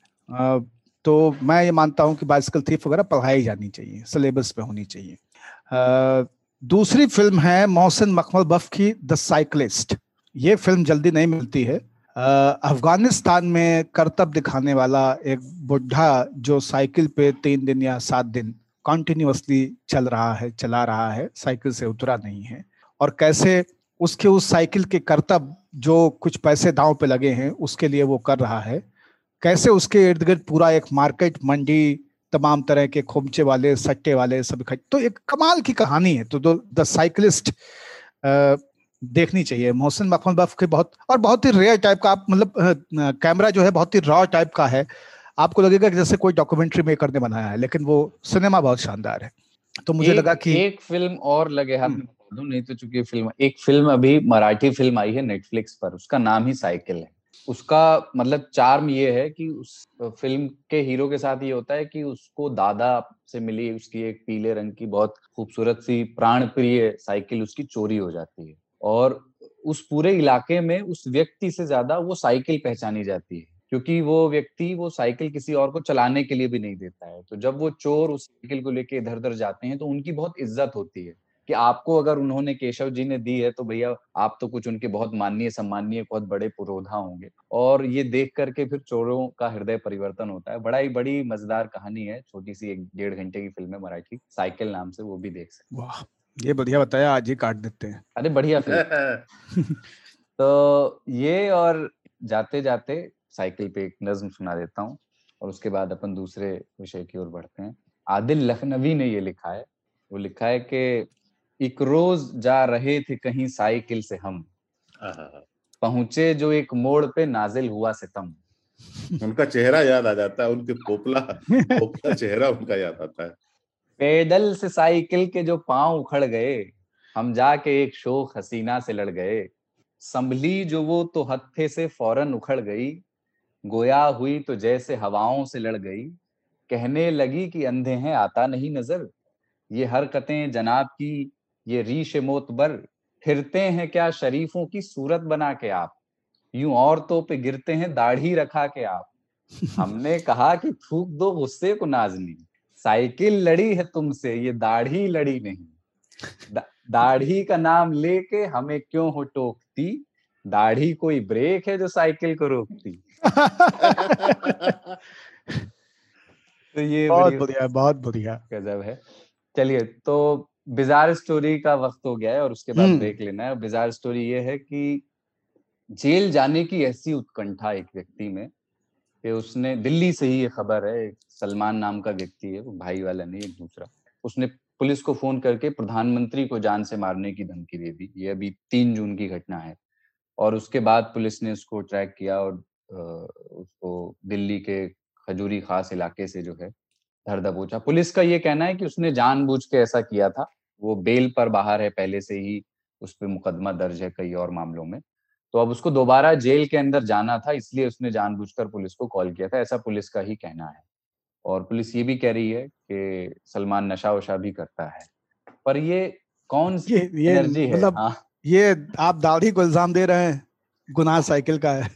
तो मैं ये मानता हूं कि बाइसिकल थीफ वगैरह पढ़ाई जानी चाहिए, सिलेबस पे होनी चाहिए। दूसरी फिल्म है मोहसिन मखमलबफ की द साइकिलिस्ट। ये फिल्म जल्दी नहीं मिलती है। अफगानिस्तान में करतब दिखाने वाला एक बुढ़ा जो साइकिल पे 3 दिन या 7 दिन कंटिन्यूअसली चला रहा है, साइकिल से उतरा नहीं है, और कैसे उसके उस साइकिल के करतब जो कुछ पैसे दांव पे लगे हैं उसके लिए वो कर रहा है, कैसे उसके इर्द गिर्द पूरा एक मार्केट, मंडी, तमाम तरह के खोमचे वाले, सट्टे वाले सब इकट्ठे। तो एक कमाल की कहानी है। तो द साइकिलिस्ट देखनी चाहिए। मोहसिन मखमलबफ के बहुत ही रेयर टाइप का, आप मतलब कैमरा जो है बहुत ही रॉ टाइप का है, आपको लगेगा कि जैसे कोई डॉक्यूमेंट्री मेकर ने बनाया है, लेकिन वो सिनेमा बहुत शानदार है। तो मुझे लगा कि एक फिल्म और लगे हाथ में दो, नहीं तो चूंकि फिल्म, एक फिल्म अभी मराठी फिल्म आई है नेटफ्लिक्स पर, उसका नाम ही साइकिल है। उसका मतलब चार्म ये है कि उस फिल्म के हीरो के साथ ये होता है कि उसको दादा से मिली उसकी एक पीले रंग की बहुत खूबसूरत सी प्राण प्रिय साइकिल, उसकी चोरी हो जाती है, और उस पूरे इलाके में उस व्यक्ति से ज्यादा वो साइकिल पहचानी जाती है, क्योंकि वो व्यक्ति वो साइकिल किसी और को चलाने के लिए भी नहीं देता है। तो जब वो चोर उस साइकिल को लेके इधर उधर जाते हैं तो उनकी बहुत इज्जत होती है कि आपको अगर उन्होंने, केशव जी ने दी है, तो भैया आप तो कुछ उनके बहुत माननीय, सम्माननीय, बहुत बड़े पुरोधा होंगे। और ये देख करके फिर चोरों का हृदय परिवर्तन होता है। बड़ा ही बड़ी मजेदार कहानी है, छोटी सी 1.5 घंटे की फिल्म है मराठी, साइकिल नाम से, वो भी देख सकते हैं। वाह, ये बढ़िया बताया, आज ही काट देते हैं। अरे बढ़िया फिल्म। तो ये, और जाते जाते साइकिल पे एक नज्म सुना देता हूँ और उसके बाद अपन दूसरे विषय की ओर बढ़ते हैं। आदिल लखनवी ने ये लिखा है, वो लिखा है कि एक रोज जा रहे थे कहीं साइकिल से हम, पहुंचे जो एक मोड़ पे नाजिल हुआ सितम। उनका चेहरा याद आ जाता है, उनके पोपला चेहरा उनका याद आता है। पैदल से साइकिल के जो पांव उखड़ गए, हम जाके एक शोख हसीना से लड़ गए, संभली जो वो तो हत्थे से फौरन उखड़ गई, गोया हुई तो जैसे हवाओं से लड़ गई, कहने लगी कि अंधे हैं आता नहीं नजर, ये हरकतें जनाब की ये रीशे मोतबर, फिरते हैं क्या शरीफों की सूरत बना के आप, यूं औरतों पे गिरते हैं दाढ़ी रखा के आप, हमने कहा कि थूक दो गुस्से को नाजनी, साइकिल लड़ी है तुमसे ये दाढ़ी लड़ी नहीं, दाढ़ी का नाम लेके हमें क्यों हो टोकती, दाढ़ी कोई ब्रेक है जो साइकिल को रोकती। तो ये बहुत बढ़िया गजब है। चलिए, तो बिजार स्टोरी का वक्त हो गया है और उसके बाद ब्रेक लेना है। बिजार स्टोरी ये है कि जेल जाने की ऐसी उत्कंठा एक व्यक्ति में कि उसने, दिल्ली से ही ये खबर है, सलमान नाम का व्यक्ति है, वो भाई वाला नहीं, एक दूसरा, उसने पुलिस को फोन करके प्रधानमंत्री को जान से मारने की धमकी दे दी। ये अभी 3 जून की घटना है। और उसके बाद पुलिस ने उसको ट्रैक किया और उसको दिल्ली के खजूरी खास इलाके से जो है धर दबोचा। पुलिस का ये कहना है कि उसने जानबूझ के ऐसा किया था, वो बेल पर बाहर है पहले से ही, उस पर मुकदमा दर्ज है कई और मामलों में। तो अब उसको दोबारा जेल के अंदर जाना था, इसलिए उसने जानबूझकर पुलिस को कॉल किया था, ऐसा पुलिस का ही कहना है। और पुलिस ये भी कह रही है कि सलमान नशा वशा भी करता है। पर ये कौन सी एनर्जी है? मतलब ये आप दाढ़ी को इल्जाम दे रहे हैं गुनाह साइकिल का है।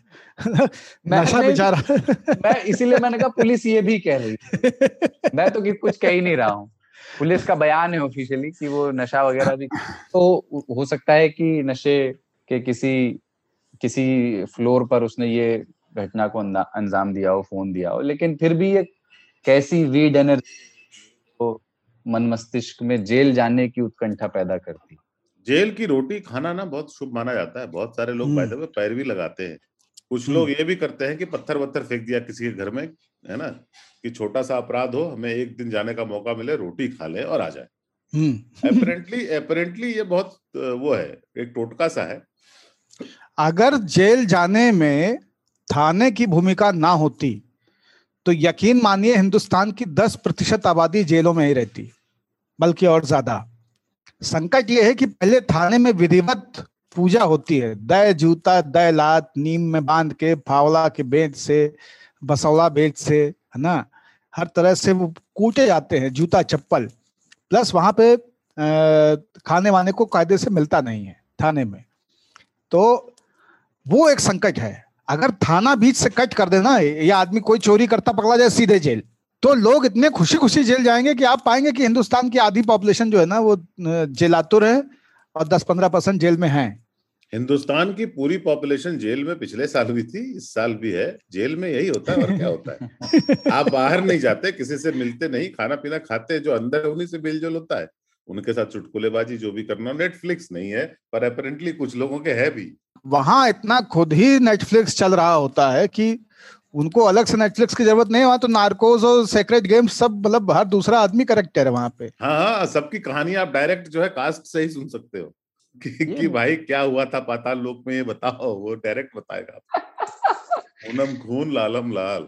नशा बेचारा मैं इसीलिए मैंने कहा पुलिस ये भी कह रही थी, मैं तो कुछ कह ही नहीं रहा हूँ। पुलिस का बयान है ऑफिशियली कि वो नशा वगैरह भी, तो हो सकता है कि नशे के किसी फ्लोर पर उसने ये घटना को अंजाम दिया हो, फोन दिया हो। लेकिन फिर भी ये कैसी वीड एनर्जी तो मन मस्तिष्क में जेल जाने की उत्कंठा पैदा करती। जेल की रोटी खाना ना बहुत शुभ माना जाता है, बहुत सारे लोग बाय द वे पैर भी लगाते हैं। कुछ लोग ये भी करते हैं कि पत्थर फेंक दिया किसी के घर में, है ना, कि छोटा सा अपराध हो, हमें एक दिन जाने का मौका मिले, रोटी खा ले और आ जाए। अपरेंटली ये बहुत वो है, एक टोटका सा है। अगर जेल जाने में थाने की भूमिका ना होती तो यकीन मानिए हिंदुस्तान की 10% आबादी जेलों में ही रहती, बल्कि और ज्यादा। संकट यह है कि पहले थाने में विधिवत पूजा होती है, दय जूता दय लात नीम में बांध के, फावला के बेंच से, बसौला बेंच से, है ना, हर तरह से वो कूटे जाते हैं, जूता चप्पल। प्लस वहां पे खाने वाने को कायदे से मिलता नहीं है थाने में, तो वो एक संकट है। अगर थाना बीच से कट कर देना, या आदमी कोई चोरी करता पकड़ा जाए सीधे जेल, तो लोग इतने खुशी खुशी जेल जाएंगे कि आप पाएंगे कि हिंदुस्तान की आधी पॉपुलेशन जो है ना वो जेलातुर है और 10-15% जेल में है। हिंदुस्तान की पूरी पॉपुलेशन जेल में पिछले साल भी थी, इस साल भी है। जेल में यही होता है और क्या होता है। आप बाहर नहीं जाते, किसी से मिलते नहीं, खाना पीना खाते, जो अंदर उन्हीं से मेलजोल होता है, उनके साथ चुटकुलेबाजी, जो भी करना। नेटफ्लिक्स नहीं है पर अपरेंटली कुछ लोगों के है भी। वहां इतना खुद ही नेटफ्लिक्स चल रहा होता है कि उनको अलग से नेटफ्लिक्स की जरूरत नहीं है। वहां तो नार्कोज और सेक्रेट गेम्स सब, मतलब हर दूसरा आदमी करेक्टर है वहां पे। हाँ, सबकी कहानी आप डायरेक्ट जो है कास्ट से ही सुन सकते हो कि भाई क्या हुआ था पाताल लोक में, ये बताओ, वो डायरेक्ट बताएगा। खूनम खून लालम लाल,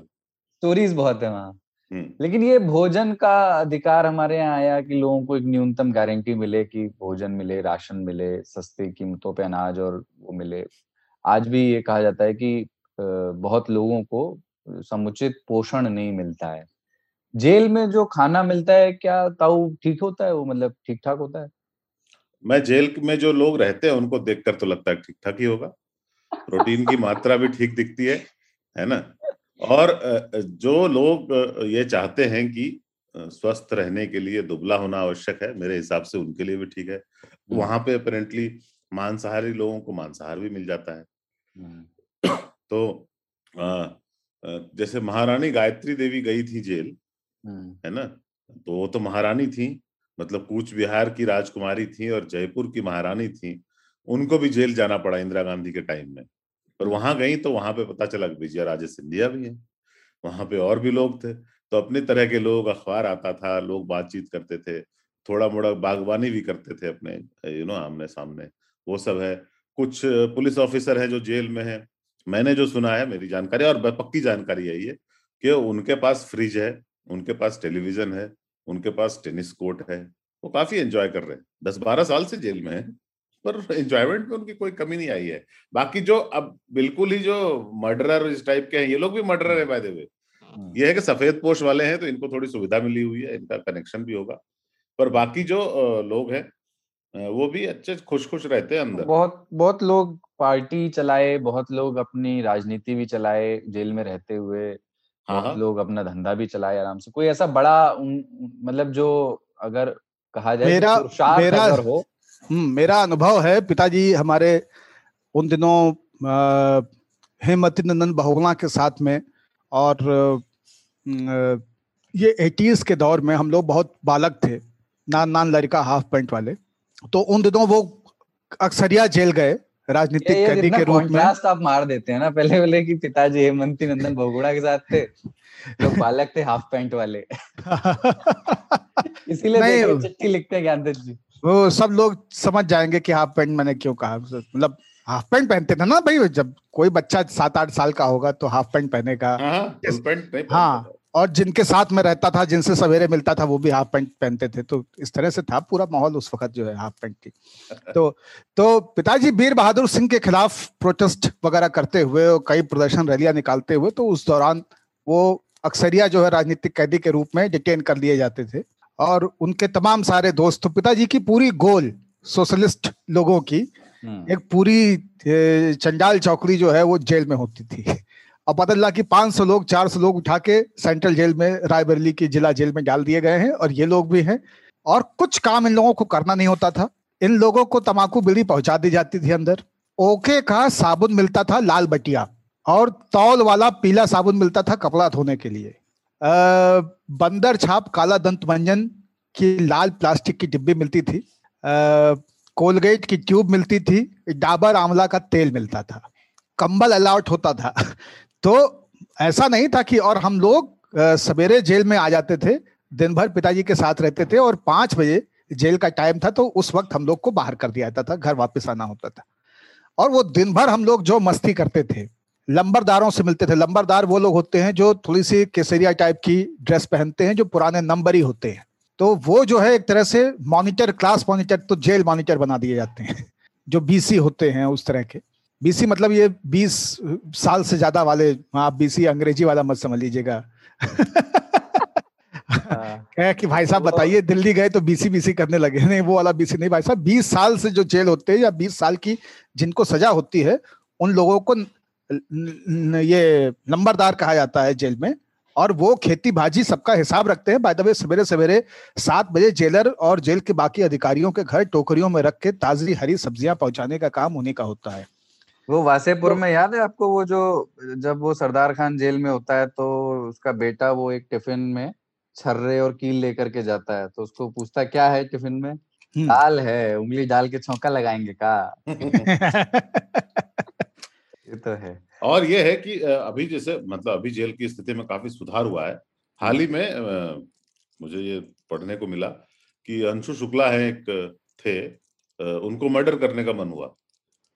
स्टोरीज बहुत है वहाँ। लेकिन ये भोजन का अधिकार हमारे यहाँ आया कि लोगों को एक न्यूनतम गारंटी मिले कि भोजन मिले, राशन मिले, सस्ती कीमतों पे अनाज और वो मिले। आज भी ये कहा जाता है कि बहुत लोगों को समुचित पोषण नहीं मिलता है। जेल में जो खाना मिलता है, क्या ताऊ ठीक होता है वो, मतलब ठीक ठाक होता है? मैं जेल में जो लोग रहते हैं उनको देखकर तो लगता है ठीक ठाक ही होगा। प्रोटीन की मात्रा भी ठीक दिखती है ना। और जो लोग ये चाहते हैं कि स्वस्थ रहने के लिए दुबला होना आवश्यक है, मेरे हिसाब से उनके लिए भी ठीक है। वहां पे अपरेंटली मांसाहारी लोगों को मांसाहार भी मिल जाता है। तो जैसे महारानी गायत्री देवी गई थी जेल, है ना, तो वो तो महारानी थी, मतलब कूच बिहार की राजकुमारी थी और जयपुर की महारानी थी। उनको भी जेल जाना पड़ा इंदिरा गांधी के टाइम में। पर वहां गई तो वहां पे पता चला कि विजया राजे सिंधिया भी है वहां पे, और भी लोग थे। तो अपने तरह के लोग, अखबार आता था, लोग बातचीत करते थे, थोड़ा मोड़ा बागवानी भी करते थे अपने, यू नो, आमने सामने, वो सब है। कुछ पुलिस ऑफिसर है जो जेल में है, मैंने जो सुना है, मेरी जानकारी और पक्की जानकारी है ये, कि उनके पास फ्रिज है, उनके पास टेलीविजन है, उनके पास टेनिस कोर्ट है, वो काफी एंजॉय कर रहे हैं। 10-12 साल से जेल में है पर एंजॉयमेंट में उनकी कोई कमी नहीं आई है। बाकी जो अब बिल्कुल ही जो मर्डरर इस टाइप के हैं, ये लोग भी मर्डरर है बाय द वे। ये है कि सफेद पोश वाले हैं तो इनको थोड़ी सुविधा मिली हुई है, इनका कनेक्शन भी होगा। पर बाकी जो लोग हैं वो भी अच्छे खुश खुश रहते हैं अंदर। बहुत बहुत लोग पार्टी चलाए, बहुत लोग अपनी राजनीति भी चलाए जेल में रहते हुए, बहुत लोग अपना धंधा भी चलाए आराम से। कोई ऐसा बड़ा मतलब जो अगर कहा जाए हो, मेरा अनुभव है, पिताजी हमारे उन दिनों हेमवती नंदन बहुगुणा के साथ में, और ये 80s के दौर में हम लोग बहुत बालक थे, नान लड़का हाफ पैंट वाले, तो उन दिनों वो अक्सरिया जेल गए राजनीतिक कैदी के रूप में। आप मार देते हैं ना, पहले कि पिताजी हेमवती नंदन बहुगुणा के साथ थे, लोग बालक थे, हाफ पैंट वाले। इसीलिए चिट्ठी लिखते हैं ज्ञान दत्त जी, वो सब लोग समझ जाएंगे कि हाफ पैंट मैंने क्यों कहा। मतलब हाफ पैंट पहनते थे ना भाई, जब कोई बच्चा 7-8 साल का होगा तो हाफ पैंट पहनेगा। हाँ, और जिनके साथ में रहता था, जिनसे सवेरे मिलता था, वो भी हाफ पैंट पहनते थे। तो इस तरह से था पूरा माहौल उस वक्त जो है हाफ पैंट की। तो पिताजी वीर बहादुर सिंह के खिलाफ प्रोटेस्ट वगैरह करते हुए और कई प्रदर्शन रैलियां निकालते हुए, तो उस दौरान वो अक्सरिया जो है राजनीतिक कैदी के रूप में डिटेन कर लिए जाते थे। और उनके तमाम सारे दोस्त, पिताजी की पूरी गोल सोशलिस्ट लोगों की एक पूरी चंडाल चौकड़ी जो है वो जेल में होती थी। अब बदला कि 500 लोग 400 लोग उठा के सेंट्रल जेल में, रायबरेली की जिला जेल में डाल दिए गए हैं। और ये लोग भी हैं, और कुछ काम इन लोगों को करना नहीं होता था। इन लोगों को तंबाकू बीड़ी पहुंचा दी जाती थी अंदर। ओके का साबुन मिलता था, लाल बटिया, और तौल वाला पीला साबुन मिलता था कपड़ा धोने के लिए। बंदर छाप काला दंत मंजन की लाल प्लास्टिक की डिब्बी मिलती थी, कोलगेट की ट्यूब मिलती थी, डाबर आंवला का तेल मिलता था, कंबल अलाउट होता था। तो ऐसा नहीं था कि, और हम लोग सवेरे जेल में आ जाते थे, दिन भर पिताजी के साथ रहते थे, और 5 बजे जेल का टाइम था तो उस वक्त हम लोग को बाहर कर दिया जाता था, घर वापस आना होता था। और वो दिन भर हम लोग जो मस्ती करते थे, लंबरदारों से मिलते थे। लंबरदार वो लोग होते हैं जो थोड़ी सी केसरिया टाइप की ड्रेस पहनते हैं, जो पुराने नंबरी होते हैं। तो वो जो है एक तरह से मॉनिटर, क्लास मॉनिटर, तो जेल मॉनिटर बना दिए जाते हैं, जो बीसी होते हैं उस तरह के। बीसी मतलब ये 20 साल से ज्यादा वाले। आप बीसी अंग्रेजी वाला मत समझ लीजिएगा। कि भाई साहब बताइए, दिल्ली गए तो बीसी बीसी करने लगे। नहीं, वो वाला बीसी नहीं भाई साहब। 20 साल से जो जेल होते हैं, या 20 साल की जिनको सजा होती है, उन लोगों को ये लंबरदार कहा जाता है जेल में। और वो खेती बाजी सबका हिसाब रखते हैं। बाय द वे, सवेरे सवेरे 7 बजे जेलर और जेल के बाकी अधिकारियों के घर टोकरियों में रख के ताजी हरी सब्जियां पहुंचाने का काम उन्हीं का होता है। वो वासेपुर में याद है आपको, वो जो जब वो सरदार खान जेल में होता है तो उसका बेटा वो एक टिफिन में छर्रे और कील लेकर के जाता है, तो उसको पूछता क्या है टिफिन में? दाल है, उंगली डाल के छौंका लगाएंगे का। ये तो है। और ये है कि अभी जैसे, मतलब अभी जेल की स्थिति में काफी सुधार हुआ है। हाल ही में मुझे ये पढ़ने को मिला कि अंशु शुक्ला है, एक थे, उनको मर्डर करने का मन हुआ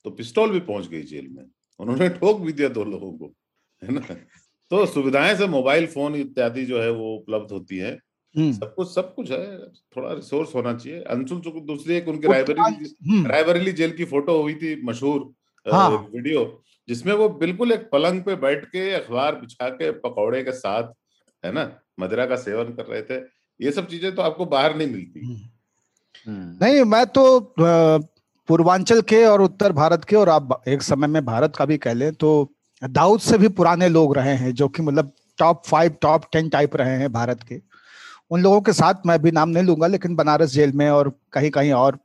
तो पिस्टल भी पहुंच गई जेल में। उन्होंने ठोक भी दिया 2 लोगों को, है ना। तो सुविधाएं से मोबाइल फोन इत्यादि जो है वो उपलब्ध होती है, सब कुछ है। थोड़ा रिसोर्स होना चाहिए। अंशुल को दूसरी एक उनकी रायबरेली जेल की फोटो हुई थी, मशहूर वीडियो, जिसमें वो बिल्कुल एक पलंग पे बैठ के अखबार बिछा के पकौड़े के साथ, है ना, मदिरा का सेवन कर रहे थे। ये सब चीजें तो आपको बाहर नहीं मिलती। नहीं, मैं तो पूर्वांचल के और उत्तर भारत के, और आप एक समय में भारत का भी कह लें तो, दाऊद से भी पुराने लोग रहे हैं, जो कि मतलब टॉप 5 टॉप 10 टाइप रहे हैं भारत के। उन लोगों के साथ मैं भी नाम नहीं लूंगा, लेकिन बनारस जेल में और कहीं कहीं और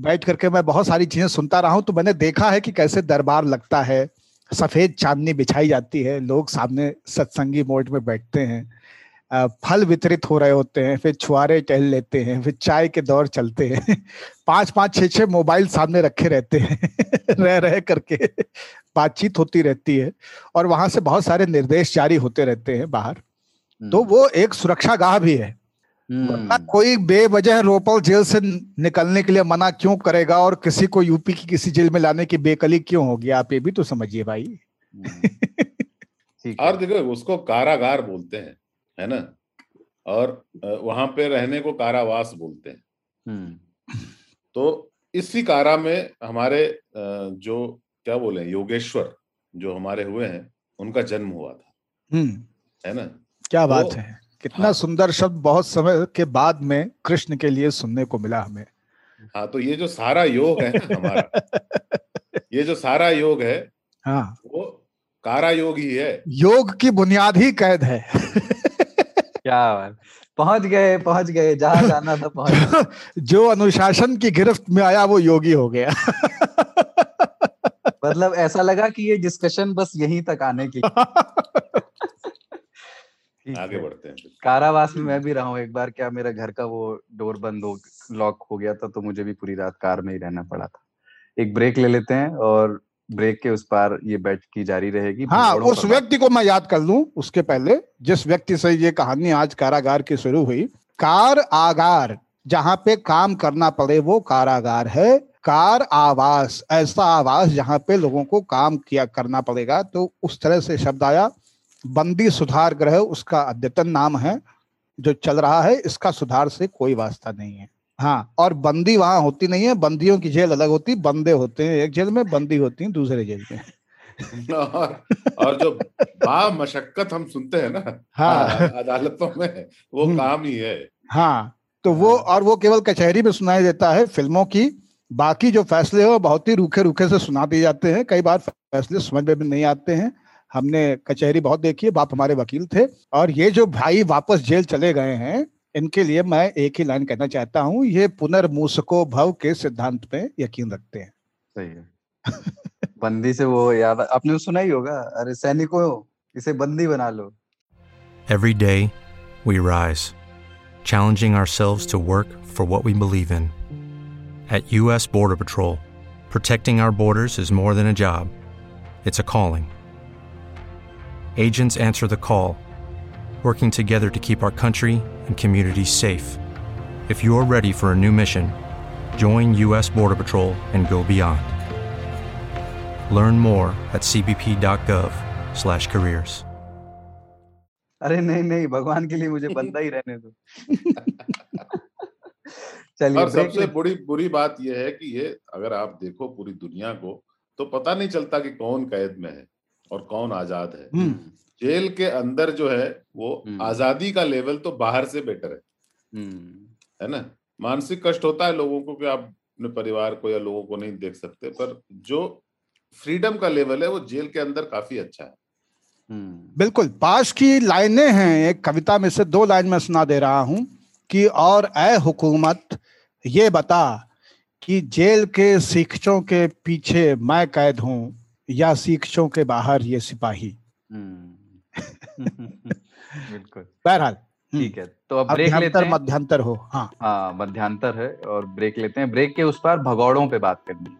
बैठ करके मैं बहुत सारी चीजें सुनता रहा हूं। तो मैंने देखा है कि कैसे दरबार लगता है, सफेद चांदनी बिछाई जाती है, लोग सामने सत्संगी मोड में बैठते हैं, फल वितरित हो रहे होते हैं, फिर छुआरे टहल लेते हैं, फिर चाय के दौर चलते हैं, 5-5, 6-6 मोबाइल सामने रखे रहते हैं। रह करके बातचीत होती रहती है, और वहां से बहुत सारे निर्देश जारी होते रहते हैं बाहर। तो वो एक सुरक्षा गाह भी है। कोई बेवजह रोपल जेल से निकलने के लिए मना क्यों करेगा, और किसी को यूपी की किसी जेल में लाने की बेकली क्यों होगी? आप ये भी तो समझिए भाई। और देखो, उसको कारागार बोलते हैं, है ना, और वहां पे रहने को कारावास बोलते हैं। तो इसी कारा में हमारे जो क्या बोले, योगेश्वर जो हमारे हुए हैं, उनका जन्म हुआ था, है ना। क्या बात है, कितना सुंदर शब्द बहुत समय के बाद में कृष्ण के लिए सुनने को मिला हमें। हाँ, तो ये जो सारा योग है हमारा, ये जो सारा योग है, हाँ, वो कारा योग ही है। योग की बुनियाद ही कैद है। क्या बात, पहुंच गए जहां जाना था पहुंच। जो अनुशासन की गिरफ्त में आया वो योगी हो गया। मतलब ऐसा लगा कि ये डिस्कशन बस यहीं तक आने की। आगे बढ़ते हैं। कारावास में मैं भी रहा हूँ एक बार। क्या, मेरा घर का वो डोर बंद हो, लॉक हो गया था, तो मुझे भी पूरी रात कार में ही रहना पड़ा था। एक ब्रेक ले लेते हैं, और ब्रेक के उस पार ये बैठ की जारी रहेगी। हाँ, उस व्यक्ति को मैं याद कर लूं उसके पहले, जिस व्यक्ति से ये कहानी आज कारागार की शुरू हुई। कारागार, जहाँ पे काम करना पड़े वो कारागार है। कार आवास, ऐसा आवास जहाँ पे लोगों को काम किया करना पड़ेगा। तो उस तरह से शब्द आया। बंदी सुधार ग्रह उसका अद्यतन नाम है जो चल रहा है, इसका सुधार से कोई वास्ता नहीं है। हाँ, और बंदी वहां होती नहीं है, बंदियों की जेल अलग होती, बंदे होते हैं एक जेल में, बंदी होती है दूसरे जेल में। और जो मशक्कत हम सुनते हैं ना, हाँ, अदालतों में, वो काम ही है। हाँ, तो वो, और वो केवल कचहरी में सुनाया देता है। फिल्मों की बाकी जो फैसले हो बहुत ही रूखे रूखे से सुना दिए जाते हैं, कई बार फैसले समझ में भी नहीं आते हैं। हमने कचहरी बहुत देखी है, बाप हमारे वकील थे। और ये जो भाई वापस जेल चले गए हैं, इनके लिए मैं एक ही लाइन कहना चाहता हूँ, ये पुनर्मूसको भव के सिद्धांत पे यकीन रखते हैं। सही है। बंदी से वो याद, आपने सुना ही होगा, अरे सैनिकों इसे बंदी बना लो। Every day we rise, challenging ourselves to work for what we believe in. At US Border Patrol, protecting our borders is more than a job. It's a calling. Agents answer the call, working together to keep our country and communities safe. If you are ready for a new mission, join US Border Patrol and go beyond. Learn more at cbp.gov/careers. अरे नहीं नहीं, भगवान के लिए मुझे बंदा ही रहने दो। चलिए, और सबसे बड़ी बुरी बात यह है कि ये अगर आप देखो पूरी दुनिया को, तो पता नहीं चलता कि कौन कैद में है और कौन आजाद है। जेल के अंदर जो है वो आजादी का लेवल तो बाहर से बेटर है, है ना। मानसिक कष्ट होता है लोगों को कि आप अपने परिवार को या लोगों को नहीं देख सकते, पर जो फ्रीडम का लेवल है वो जेल के अंदर काफी अच्छा है। बिल्कुल, पास की लाइनें हैं, एक कविता में से दो लाइन में सुना दे रहा हूं कि और ऐ हुकूमत ये बता कि जेल के सीखचों के पीछे मैं कैद हूं या सीखचों के बाहर ये सिपाही। बिल्कुल। बहरहाल, ठीक है, तो अब ब्रेक लेते हैं। मध्यांतर हो। हाँ हाँ, मध्यांतर है और ब्रेक लेते हैं। ब्रेक के उस पार भगौड़ों पे बात करनी है।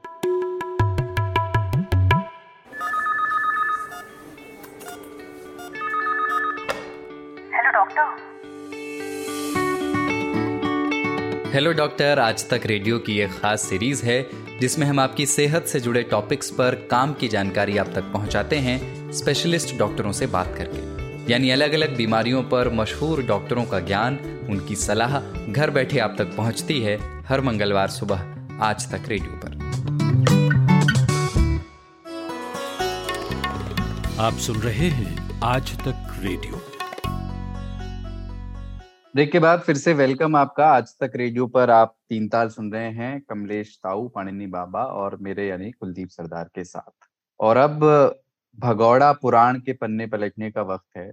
हेलो डॉक्टर, आज तक रेडियो की एक खास सीरीज है जिसमें हम आपकी सेहत से जुड़े टॉपिक्स पर काम की जानकारी आप तक पहुंचाते हैं स्पेशलिस्ट डॉक्टरों से बात करके। यानी अलग अलग बीमारियों पर मशहूर डॉक्टरों का ज्ञान, उनकी सलाह घर बैठे आप तक पहुंचती है हर मंगलवार सुबह आज तक रेडियो पर। आप सुन रहे हैं आज तक रेडियो। ब्रेक के बाद फिर से वेलकम आपका आज तक रेडियो पर। आप तीन ताल सुन रहे हैं कमलेश ताऊ, पाणिनी बाबा और मेरे यानी कुलदीप सरदार के साथ। और अब भगौड़ा पुराण के पन्ने पलटने का वक्त है।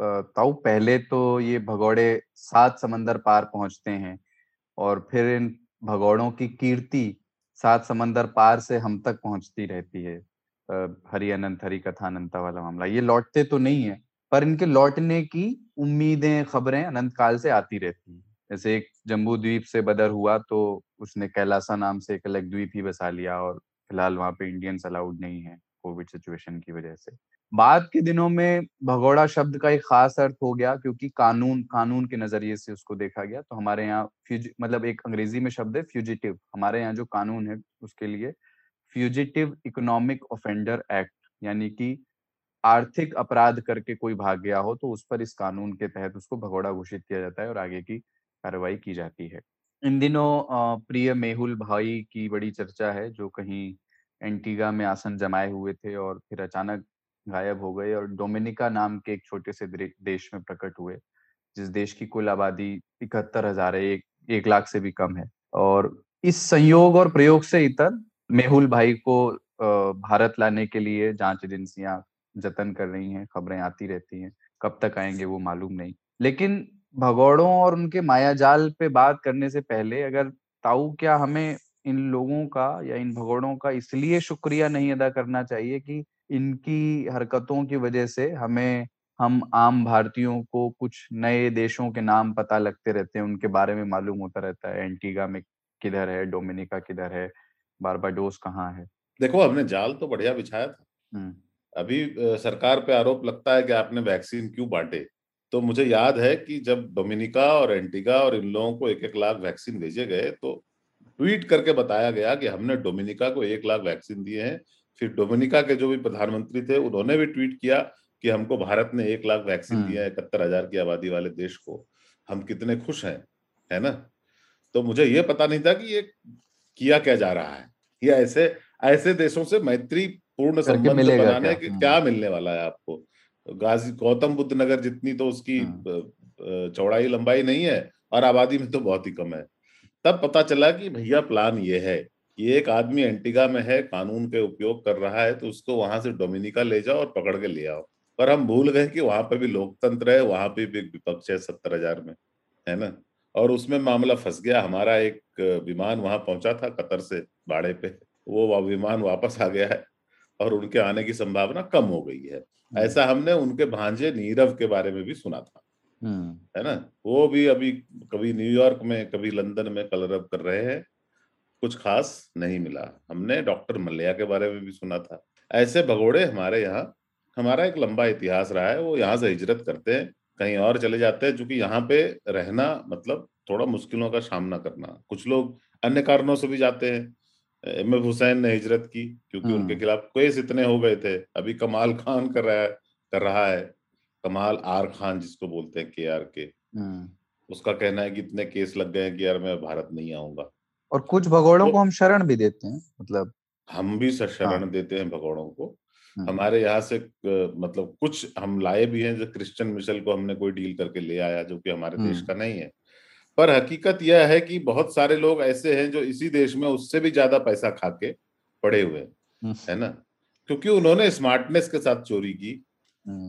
ताऊ, पहले तो ये भगौड़े सात समंदर पार पहुंचते हैं और फिर इन भगौड़ों की कीर्ति सात समंदर पार से हम तक पहुंचती रहती है। हरि अनंत हरि कथानंता वाला मामला, ये लौटते तो नहीं है पर इनके लौटने की उम्मीदें, खबरें अनंत काल से आती रहती हैं। जैसे एक जम्बू द्वीप से बदर हुआ तो उसने कैलासा नाम से एक अलग द्वीप ही बसा लिया और फिलहाल वहां पे इंडियंस अलाउड नहीं है कोविड सिचुएशन की वजह से। बाद के दिनों में भगोड़ा शब्द का एक खास अर्थ हो गया क्योंकि कानून के नजरिए से उसको देखा गया। तो हमारे यहाँ मतलब एक अंग्रेजी में शब्द है फ्यूजिटिव, हमारे यहाँ जो कानून है उसके लिए फ्यूजिटिव इकोनॉमिक ऑफेंडर एक्ट, यानी कि आर्थिक अपराध करके कोई भाग गया हो तो उस पर इस कानून के तहत उसको भगोड़ा घोषित किया जाता है और आगे की कार्रवाई की जाती है। इन दिनों प्रिय मेहुल भाई की बड़ी चर्चा है जो कहीं एंटीगा में आसन जमाए हुए थे और फिर अचानक गायब हो गए और डोमिनिका नाम के एक छोटे से देश में प्रकट हुए, जिस देश की कुल आबादी 71,000 है, 1 लाख से भी कम है। और इस संयोग और प्रयोग से इतर मेहुल भाई को भारत लाने के लिए जांच एजेंसियां जतन कर रही हैं, खबरें आती रहती हैं, कब तक आएंगे वो मालूम नहीं। लेकिन भगोड़ों और उनके मायाजाल पे बात करने से पहले अगर ताऊ, क्या हमें इन लोगों का या इन भगोड़ों का इसलिए शुक्रिया नहीं अदा करना चाहिए कि इनकी हरकतों की वजह से हम आम भारतीयों को कुछ नए देशों के नाम पता लगते रहते हैं, उनके बारे में मालूम होता रहता है, एंटीगा में किधर है, डोमिनिका किधर है, बारबाडोस कहाँ है। देखो, हमने जाल तो बढ़िया बिछाया था। अभी सरकार पे आरोप लगता है कि आपने वैक्सीन क्यों बांटे, तो मुझे याद है कि जब डोमिनिका और एंटीगा और इन लोगों को 1-1 लाख वैक्सीन भेजे गए तो ट्वीट करके बताया गया कि हमने डोमिनिका को 1 लाख वैक्सीन दिए हैं। फिर डोमिनिका के जो भी प्रधानमंत्री थे उन्होंने भी ट्वीट किया कि हमको भारत ने 1 लाख वैक्सीन दिया है 71,000 की आबादी वाले देश को, हम कितने खुश हैं, है ना। तो मुझे ये पता नहीं था कि ये किया क्या जा रहा है, या ऐसे ऐसे देशों से मैत्रीपूर्ण संबंध बनाने के क्या मिलने वाला है आपको। गौतम बुद्ध नगर जितनी तो उसकी चौड़ाई लंबाई नहीं है और आबादी में तो बहुत ही कम है। तब पता चला कि भैया प्लान ये है कि एक आदमी एंटीगा में है, कानून के उपयोग कर रहा है, तो उसको वहां से डोमिनिका ले जाओ और पकड़ के ले आओ। पर हम भूल गए कि वहां पे भी लोकतंत्र है, वहां पे भी विपक्ष है 70,000 में, है ना। और उसमें मामला फंस गया। हमारा एक विमान वहां पहुंचा था कतर से भाड़े पे, वो विमान वापस आ गया है और उनके आने की संभावना कम हो गई है। ऐसा हमने उनके भांजे नीरव के बारे में भी सुना था, है ना। वो भी अभी कभी न्यूयॉर्क में कभी लंदन में कलरव कर रहे हैं, कुछ खास नहीं मिला। हमने डॉक्टर मल्ल्या के बारे में भी सुना था। ऐसे भगोड़े हमारे यहाँ, हमारा एक लंबा इतिहास रहा है। वो यहाँ से हिजरत करते हैं, कहीं और चले जाते हैं, क्योंकि यहाँ पे रहना मतलब थोड़ा मुश्किलों का सामना करना। कुछ लोग अन्य कारणों से भी जाते हैं। M.F. हुसैन ने हिजरत की क्योंकि उनके खिलाफ केस इतने हो गए थे। अभी कमाल खान कर रहा है कमाल R खान जिसको बोलते हैं, KRK, उसका कहना है कि इतने केस लग गए हैं कि यार मैं भारत नहीं आऊंगा। और कुछ भगोड़ों को हम शरण भी देते हैं, मतलब हम भी शरण देते हैं भगोड़ों को। हमारे यहाँ से मतलब कुछ हम लाए भी हैं, जो क्रिश्चियन मिशेल को हमने कोई डील करके ले आया जो कि हमारे देश का नहीं है। पर हकीकत यह है कि बहुत सारे लोग ऐसे हैं जो इसी देश में उससे भी ज्यादा पैसा खा के पड़े हुए हैं, है ना, क्योंकि उन्होंने स्मार्टनेस के साथ चोरी की।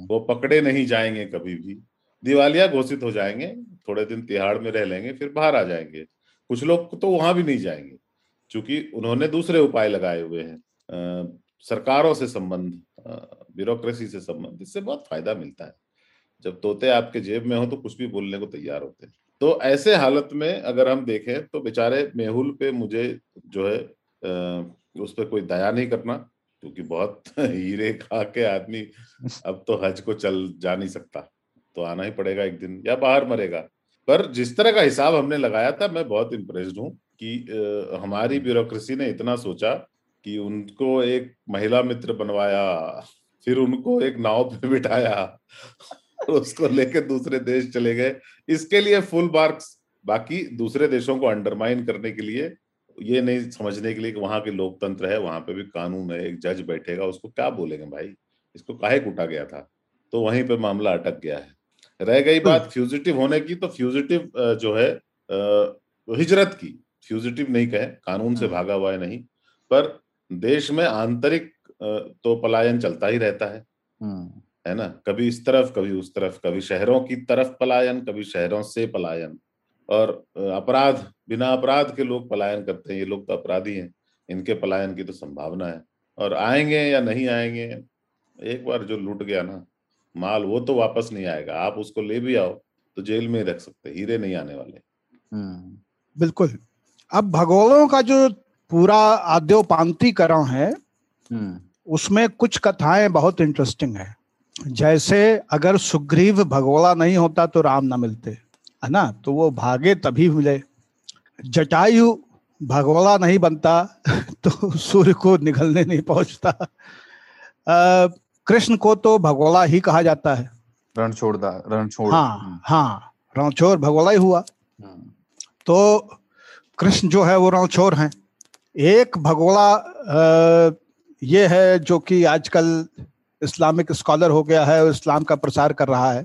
वो पकड़े नहीं जाएंगे कभी भी, दिवालिया घोषित हो जाएंगे, थोड़े दिन तिहाड़ में रह लेंगे, फिर बाहर आ जाएंगे। कुछ लोग तो वहां भी नहीं जाएंगे क्योंकि उन्होंने दूसरे उपाय लगाए हुए हैं। सरकारों से संबंध, ब्यूरोक्रेसी से संबंध, इससे बहुत फायदा मिलता है। जब तोते आपके जेब में हो तो कुछ भी बोलने को तैयार होते हैं। तो ऐसे हालत में अगर हम देखें तो बेचारे मेहुल पे मुझे जो है उस पर कोई दया नहीं करना, क्योंकि बहुत हीरे खा के आदमी अब तो हज को चल जा नहीं सकता, तो आना ही पड़ेगा एक दिन, या बाहर मरेगा। पर जिस तरह का हिसाब हमने लगाया था, मैं बहुत इम्प्रेस्ड हूँ कि हमारी ब्यूरोक्रेसी ने इतना सोचा कि उनको एक महिला मित्र बनवाया, फिर उनको एक नाव पे बिठाया और उसको लेके दूसरे देश चले गए। इसके लिए फुल मार्क्स। बाकी दूसरे देशों को अंडरमाइन करने के लिए, ये नहीं समझने के लिए कि वहां के लोकतंत्र है, वहां पे भी कानून है, एक जज बैठेगा, उसको क्या बोलेंगे भाई, इसको काहे कूटा गया था, तो वहीं पे मामला अटक गया है। रह गई बात फ्यूजिटिव होने की, तो फ्यूजिटिव जो है हिजरत की, फ्यूजिटिव नहीं कहे, कानून से भागा हुआ है नहीं, पर देश में आंतरिक तो पलायन चलता ही रहता है, है ना। कभी इस तरफ कभी उस तरफ, कभी शहरों की तरफ पलायन, कभी शहरों से पलायन, और अपराध, बिना अपराध के लोग पलायन करते हैं। ये लोग तो अपराधी हैं, इनके पलायन की तो संभावना है। और आएंगे या नहीं आएंगे, एक बार जो लूट गया ना माल, वो तो वापस नहीं आएगा। आप उसको ले भी आओ तो जेल में ही रख सकते, हीरे नहीं आने वाले। बिल्कुल। अब भगोड़ों का जो पूरा आद्योपांतिकरण है, उसमें कुछ कथाएं बहुत इंटरेस्टिंग है। जैसे अगर सुग्रीव भगोड़ा नहीं होता तो राम ना मिलते, है ना, तो वो भागे तभी मिले। जटायु भगोड़ा नहीं बनता तो सूर्य को निगलने नहीं पहुंचता। कृष्ण को तो भगोड़ा ही कहा जाता है, रणछोड़। हाँ, रणछोड़ भगोड़ा ही हुआ। तो कृष्ण जो है वो रणछोड़ हैं। एक भगोड़ा ये है जो कि आजकल इस्लामिक स्कॉलर हो गया है और इस्लाम का प्रसार कर रहा है,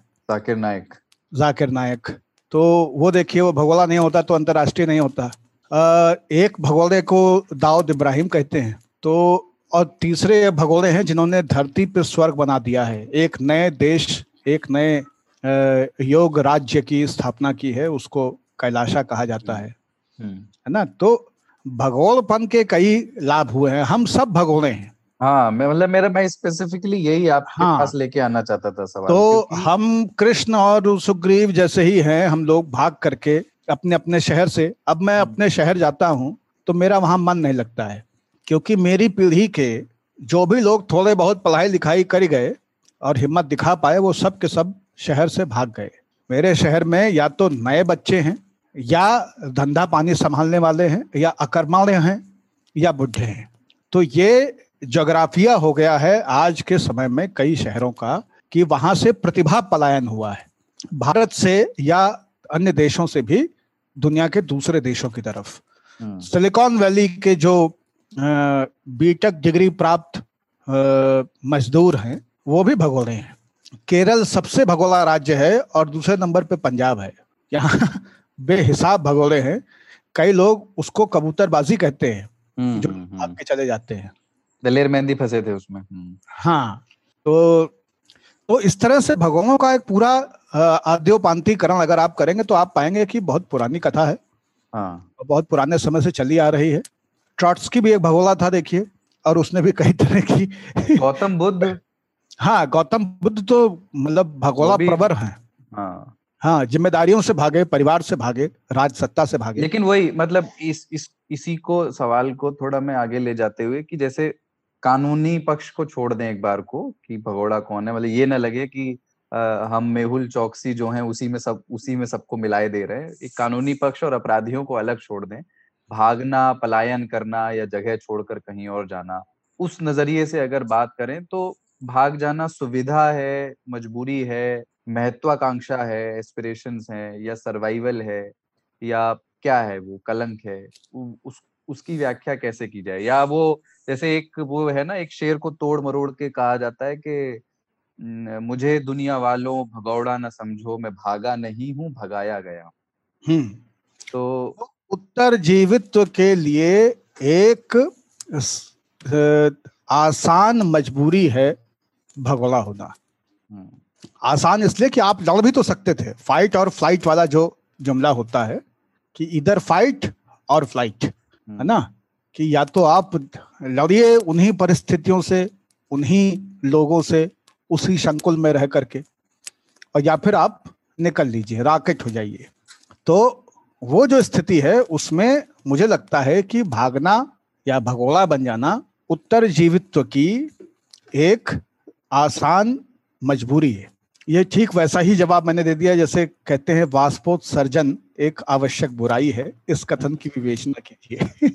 जाकिर नायक। तो वो देखिए, वो भगोड़ा नहीं होता तो अंतर्राष्ट्रीय नहीं होता। एक भगोड़े को दाऊद इब्राहिम कहते हैं। तो और तीसरे भगोड़े हैं जिन्होंने धरती पर स्वर्ग बना दिया है, एक नए देश, एक नए योग राज्य की स्थापना की है, उसको कैलाशा कहा जाता है ना। तो भगोड़पन के कई लाभ हुए हैं, हम सब भगोड़े हैं। हाँ, मैं स्पेसिफिकली यही आपके पास लेके आना चाहता था सवाल। तो हम कृष्ण और सुग्रीव जैसे ही हैं, हम लोग भाग करके अपने अपने शहर से। अब मैं अपने शहर जाता हूँ तो मेरा वहाँ मन नहीं लगता है, क्योंकि मेरी पीढ़ी के जो भी लोग थोड़े बहुत पढ़ाई लिखाई कर गए और हिम्मत दिखा पाए, वो सब के सब शहर से भाग गए। मेरे शहर में या तो नए बच्चे हैं, या धंधा पानी संभालने वाले हैं, या अकर्माण्य हैं, या बुढ़े हैं। तो ये जोग्राफिया हो गया है आज के समय में कई शहरों का, कि वहां से प्रतिभा पलायन हुआ है भारत से या अन्य देशों से भी दुनिया के दूसरे देशों की तरफ। सिलिकॉन वैली के जो बीटेक डिग्री प्राप्त मजदूर हैं वो भी भगोड़े हैं। केरल सबसे भगोड़ा राज्य है और दूसरे नंबर पे पंजाब है। यहाँ बेहिसाब भगोड़े हैं। कई लोग उसको कबूतरबाजी कहते हैं जो आपके चले जाते हैं। दलेर मेहंदी फंसे थे उसमें। हाँ, तो इस तरह से भगोड़ों का एक पूरा आद्योपांतिकरण अगर आप करेंगे तो आप पाएंगे कि बहुत पुरानी कथा है। हाँ। बहुत पुराने समय से चली आ रही है। ट्रॉट्स्की भी एक भगोड़ा था देखिए, और उसने भी कई तरह की। गौतम बुद्ध। हाँ, गौतम बुद्ध तो मतलब भगोड़ा प्रवर है। हाँ हाँ, जिम्मेदारियों से भागे, परिवार से भागे, राज सत्ता से भागे। लेकिन वही मतलब इसी को सवाल को थोड़ा मैं आगे ले जाते हुए कि जैसे कानूनी पक्ष को छोड़ दें एक बार को कि भगोड़ा कौन है, मतलब ये ना लगे कि हम मेहुल चौकसी जो हैं उसी में सबको मिलाए दे रहे हैं। एक कानूनी पक्ष और अपराधियों को अलग छोड़ दें। भागना, पलायन करना या जगह छोड़कर कहीं और जाना, उस नजरिए से अगर बात करें तो भाग जाना सुविधा है, मजबूरी है, महत्वाकांक्षा है, एस्पिरेशंस हैं, या सर्वाइवल है, या क्या है वो, कलंक है, उसकी व्याख्या कैसे की जाए? या वो जैसे एक वो है ना, एक शेर को तोड़ मरोड़ के कहा जाता है कि मुझे दुनिया वालों भगौड़ा ना समझो, मैं भागा नहीं हूँ, भगाया गया। तो उत्तरजीवित्व के लिए एक आसान मजबूरी है भगौड़ा होना। आसान इसलिए कि आप लड़ भी तो सकते थे। फाइट और फ्लाइट वाला जो जुमला होता है कि इधर फाइट और फ्लाइट, है ना, कि या तो आप लड़िए उन्हीं परिस्थितियों से, उन्हीं लोगों से, उसी संकुल में रह करके, और या फिर आप निकल लीजिए, राकेट हो जाइए। तो वो जो स्थिति है उसमें मुझे लगता है कि भागना या भगोड़ा बन जाना उत्तर जीवित्व की एक आसान मजबूरी है। ये ठीक वैसा ही जवाब मैंने दे दिया जैसे कहते हैं वाष्पोत्सर्जन एक आवश्यक बुराई है। इस कथन की विवेचना कीजिए।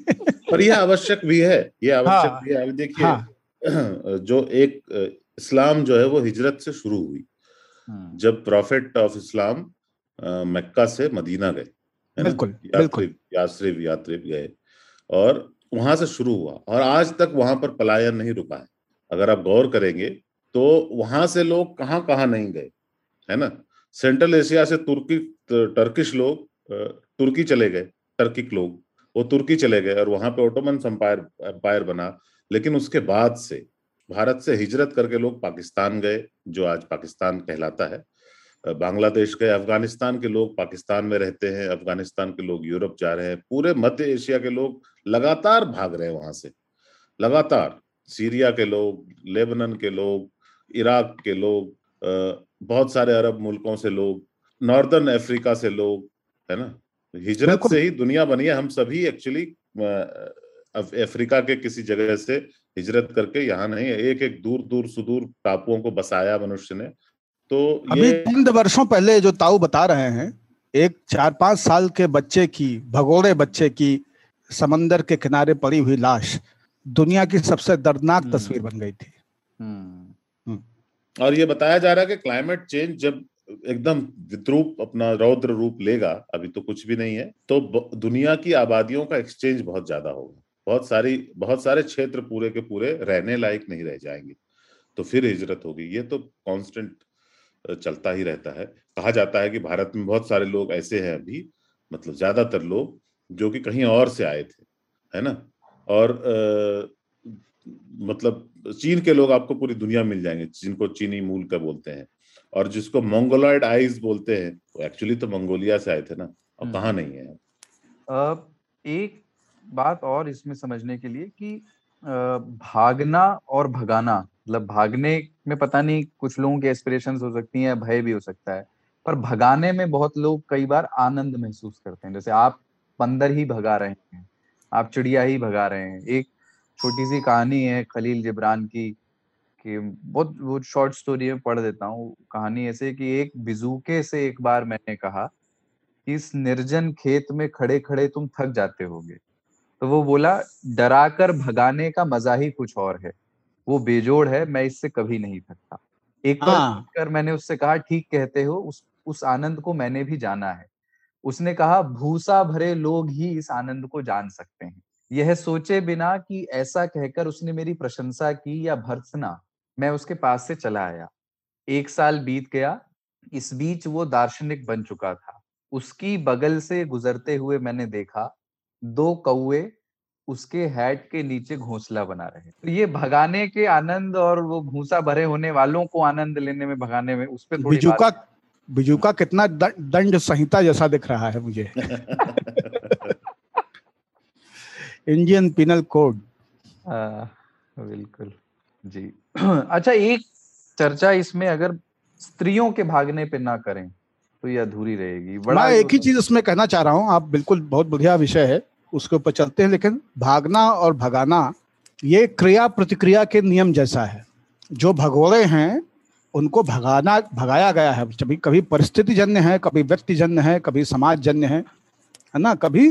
पर यह आवश्यक भी है, यह आवश्यक भी है। देखिए, जो एक इस्लाम जो है वो हिजरत से शुरू हुई, जब प्रॉफिट ऑफ इस्लाम मक्का से मदीना गए, बिल्कुल यात्रिब गए, और वहां से शुरू हुआ। और आज तक वहां पर पलायन नहीं रुका है। अगर आप गौर करेंगे तो वहां से लोग कहाँ कहाँ नहीं गए, है ना। सेंट्रल एशिया से टर्किक लोग वो तुर्की चले गए और वहां पे ओटोमन एम्पायर बना। लेकिन उसके बाद से भारत से हिजरत करके लोग पाकिस्तान गए, जो आज पाकिस्तान कहलाता है, बांग्लादेश गए, अफगानिस्तान के लोग पाकिस्तान में रहते हैं, अफगानिस्तान के लोग यूरोप जा रहे हैं, पूरे मध्य एशिया के लोग लगातार भाग रहे हैं वहां से, लगातार। सीरिया के लोग, लेबनान के लोग, इराक के लोग, बहुत सारे अरब मुल्कों से लोग, नॉर्दर्न अफ्रीका से लोग, है ना। हिजरत से ही दुनिया बनी है। हम सभी एक्चुअली अफ्रीका के किसी जगह से हिजरत करके यहाँ नहीं है, एक एक दूर दूर सुदूर टापुओं को बसाया मनुष्य ने। तो अभी 3 वर्षों पहले जो ताऊ बता रहे हैं, एक 4-5 साल के बच्चे की, भगोड़े बच्चे की समंदर के किनारे पड़ी हुई लाश दुनिया की सबसे दर्दनाक तस्वीर बन गई थी। और ये बताया जा रहा है कि क्लाइमेट चेंज जब एकदम विद्रूप अपना रौद्र रूप लेगा, अभी तो कुछ भी नहीं है, तो दुनिया की आबादियों का एक्सचेंज बहुत ज्यादा होगा। बहुत सारे क्षेत्र पूरे के पूरे रहने लायक नहीं रह जाएंगे, तो फिर हिजरत होगी। ये तो कांस्टेंट चलता ही रहता है। कहा जाता है कि भारत में बहुत सारे लोग ऐसे हैं अभी, मतलब ज्यादातर लोग जो कि कहीं और से आए थे, है ना। और मतलब चीन के लोग आपको पूरी दुनिया मिल जाएंगे, जिनको चीनी मूल का बोलते हैं, और जिसको मंगोलॉइड आइज बोलते हैं, तो एक्चुअली तो मंगोलिया से आए थे ना, अब कहाँ नहीं है। एक बात और इसमें समझने के लिए कि भागना और भगाना, मतलब भागने में पता नहीं कुछ लोगों के एस्पिरेशंस हो सकती हैं, भय भी हो सकता है, पर भगाने में बहुत लोग कई बार आनंद महसूस करते हैं। जैसे आप बंदर ही भगा रहे हैं, आप चिड़िया ही भगा रहे हैं। एक छोटी सी कहानी है खलील जिब्रान की, कि बहुत वो शॉर्ट स्टोरी में पढ़ देता हूँ। कहानी ऐसे कि एक बिजूके से एक बार मैंने कहा, इस निर्जन खेत में खड़े खड़े तुम थक जाते होगे। तो वो बोला, डरा कर भगाने का मजा ही कुछ और है, वो बेजोड़ है, मैं इससे कभी नहीं थकता। एक बार कर मैंने उससे कहा ठीक कहते हो, उस आनंद को मैंने भी जाना है। उसने कहा भूसा भरे लोग ही इस आनंद को जान सकते हैं। यह सोचे बिना कि ऐसा कहकर उसने मेरी प्रशंसा की या भर्त्सना, मैं उसके पास से चला आया। 1 साल बीत गया। इस बीच वो दार्शनिक बन चुका था। उसकी बगल से गुजरते हुए मैंने देखा 2 कौवे उसके हैट के नीचे घोंसला बना रहे। तो ये भगाने के आनंद और वो भूसा भरे होने वालों को आनंद लेने में, भगाने में, उस पर बिजुका कितना दंड संहिता जैसा दिख रहा है मुझे। Indian penal code. बिल्कुल जी। अच्छा, एक चर्चा इसमें अगर स्त्रियों के भागने पे ना करें तो ये अधूरी रहेगी। बड़ा मैं एक ही चीज इसमें कहना चाह रहा हूँ, आप बिल्कुल, बहुत बढ़िया विषय है, उसके ऊपर चलते हैं, लेकिन भागना और भगाना ये क्रिया प्रतिक्रिया के नियम जैसा है। जो भगोड़े हैं उनको भगाया गया है। कभी परिस्थिति जन्य है, कभी व्यक्ति जन्य है, कभी समाज जन्य है ना, कभी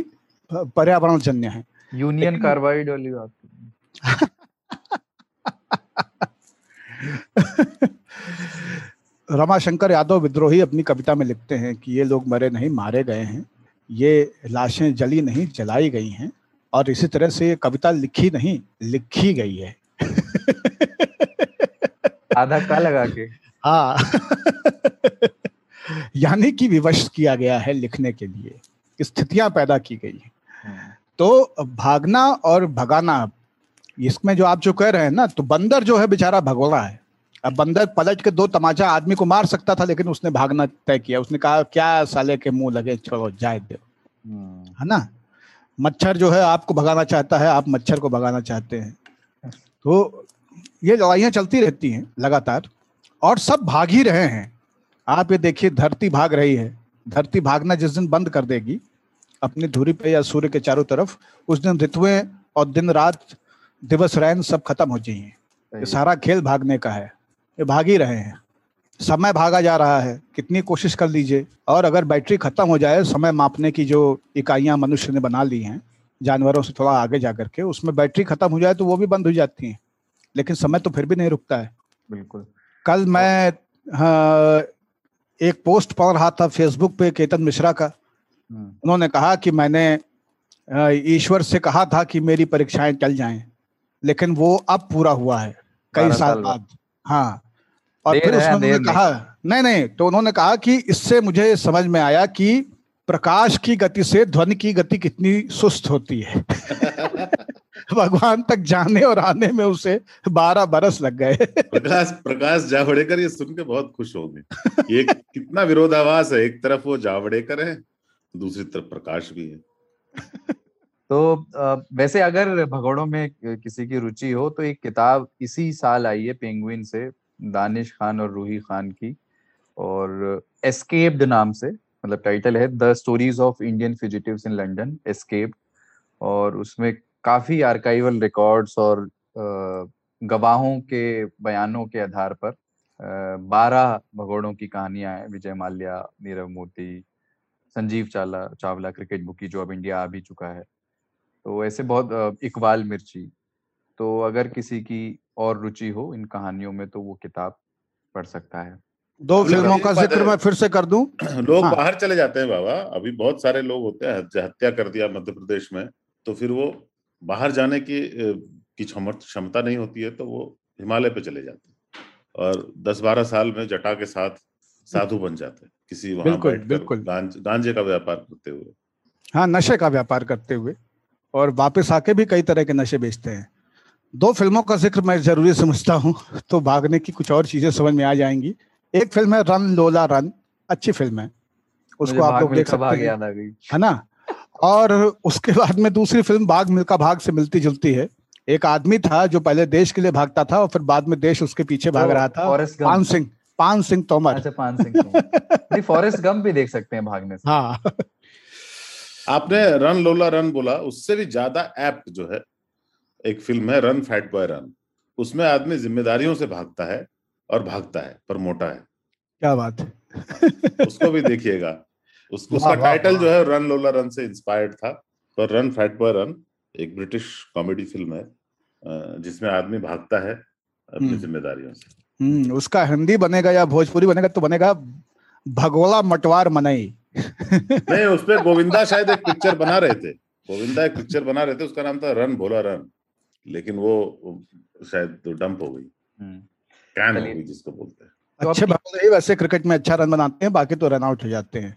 पर्यावरण जन्य है। यूनियन कार्बाइड वाली बात। रमाशंकर यादव विद्रोही अपनी कविता में लिखते हैं कि ये लोग मरे नहीं, मारे गए हैं, ये लाशें जली नहीं, जलाई गई हैं। और इसी तरह से ये कविता लिखी नहीं, लिखी गई है। आधा का लगा के, हाँ। यानी कि विवश किया गया है लिखने के लिए, स्थितियां पैदा की गई हैं। तो भागना और भगाना, इसमें जो आप कह रहे हैं ना, तो बंदर जो है बेचारा भगोड़ा है। अब बंदर पलट के 2 तमाचा आदमी को मार सकता था, लेकिन उसने भागना तय किया। उसने कहा क्या साले के मुंह लगे, चलो जाए दो, है ना। मच्छर जो है आपको भगाना चाहता है, आप मच्छर को भगाना चाहते हैं। तो ये लड़ाइयाँ चलती रहती हैं लगातार, और सब भाग ही रहे हैं। आप ये देखिए, धरती भाग रही है। धरती भागना जिस दिन बंद कर देगी अपनी धुरी पे या सूर्य के चारों तरफ, उस दिन ऋतुएं और दिन रात, दिवस रैन सब खत्म हो जाएंगे। सारा खेल भागने का है, भाग ही रहे हैं। समय भागा जा रहा है, कितनी कोशिश कर लीजिए। और अगर बैटरी खत्म हो जाए, समय मापने की जो इकाइयां मनुष्य ने बना ली हैं जानवरों से थोड़ा आगे जा करके, उसमें बैटरी खत्म हो जाए तो वो भी बंद हो जाती हैं, लेकिन समय तो फिर भी नहीं रुकता है। बिल्कुल। कल मैं एक पोस्ट पढ़ रहा था फेसबुक पे केतन मिश्रा का। उन्होंने कहा कि मैंने ईश्वर से कहा था कि मेरी परीक्षाएं टल जाएं, लेकिन वो अब पूरा हुआ है कई साल बाद। हाँ, और फिर उसमें उन्होंने कहा नहीं, तो उन्होंने कहा कि इससे मुझे समझ में आया कि प्रकाश की गति से ध्वनि की गति कितनी सुस्त होती है। भगवान तक जाने और आने में उसे 12 बरस लग गए। प्रकाश जावड़ेकर ये सुन के बहुत खुश होंगे। ये कितना विरोधाभास है, एक तरफ वो जावड़ेकर है, दूसरी तरफ प्रकाश भी है। तो वैसे अगर भगोड़ों में किसी की रुचि हो तो एक किताब इसी साल आई है पेंगुइन से, दानिश खान और रूही खान की, और एस्केप्ड नाम से, मतलब टाइटल है the stories of Indian fugitives in London escaped. और उसमें काफी आर्काइवल रिकॉर्ड्स और गवाहों के बयानों के आधार पर 12 भगोड़ों की कहानियां हैं। विजय माल्या, नीरव मोती, संजीव चावला, क्रिकेट बुकी जो अब इंडिया आ भी चुका है, तो ऐसे बहुत, इकबाल मिर्ची। तो अगर किसी की और रुचि हो इन कहानियों में तो वो किताब पढ़ सकता है। 2 फिल्मों का जिक्र मैं फिर से कर दूं। लोग बाहर चले जाते हैं बाबा, अभी बहुत सारे लोग होते हैं, हत्या कर दिया मध्य प्रदेश में, तो फिर वो बाहर जाने की क्षमता नहीं होती है, तो वो हिमालय पे चले जाते हैं और 10-12 साल में जटा के साथ साधु बन जाते हैं, किसी वहां गांजे का व्यापार करते हुए, हाँ, नशे का व्यापार करते हुए, और वापस आके भी कई तरह के नशे बेचते हैं। 2 फिल्मों का जिक्र मैं जरूरी समझता हूँ, तो भागने की कुछ और चीजें समझ में आ जाएंगी। एक फिल्म है रन लोला रन, अच्छी फिल्म है, उसको आप लोग देख सकते हैं, है ना। और उसके बाद में दूसरी फिल्म भाग मिल्खा भाग से मिलती जुलती है। एक आदमी था जो पहले देश के लिए भागता था और फिर बाद में देश उसके पीछे भाग रहा था, पान सिंह तोमर। फॉरेस्ट गम भी देख सकते हैं भागने से। हाँ, आपने रन लोला रन बोला, उससे भी ज्यादा एप्ट जो है एक फिल्म है रन फैट बॉय रन। उसमें आदमी जिम्मेदारियों से भागता है और भागता है पर मोटा है। क्या बात है। उसको भी देखिएगा। उसका टाइटल जो है रन लोला रन से इंस्पायर्ड था। पर रन फैट बॉय रन एक ब्रिटिश कॉमेडी फिल्म है जिसमें आदमी भागता है अपनी जिम्मेदारियों से। उसका हिंदी बनेगा या भोजपुरी बनेगा तो बनेगा भगोला मटवार मनई। नहीं, उसपे गोविंदा शायद एक पिक्चर बना रहे थे, उसका नाम था रन भोला रन, लेकिन वो शायद तो डंप हो गई, कैन हो गई जिसको बोलते हैं। अच्छे बॉलर ही वैसे क्रिकेट में अच्छा रन बनाते हैं, बाकी तो रन आउट हो जाते हैं।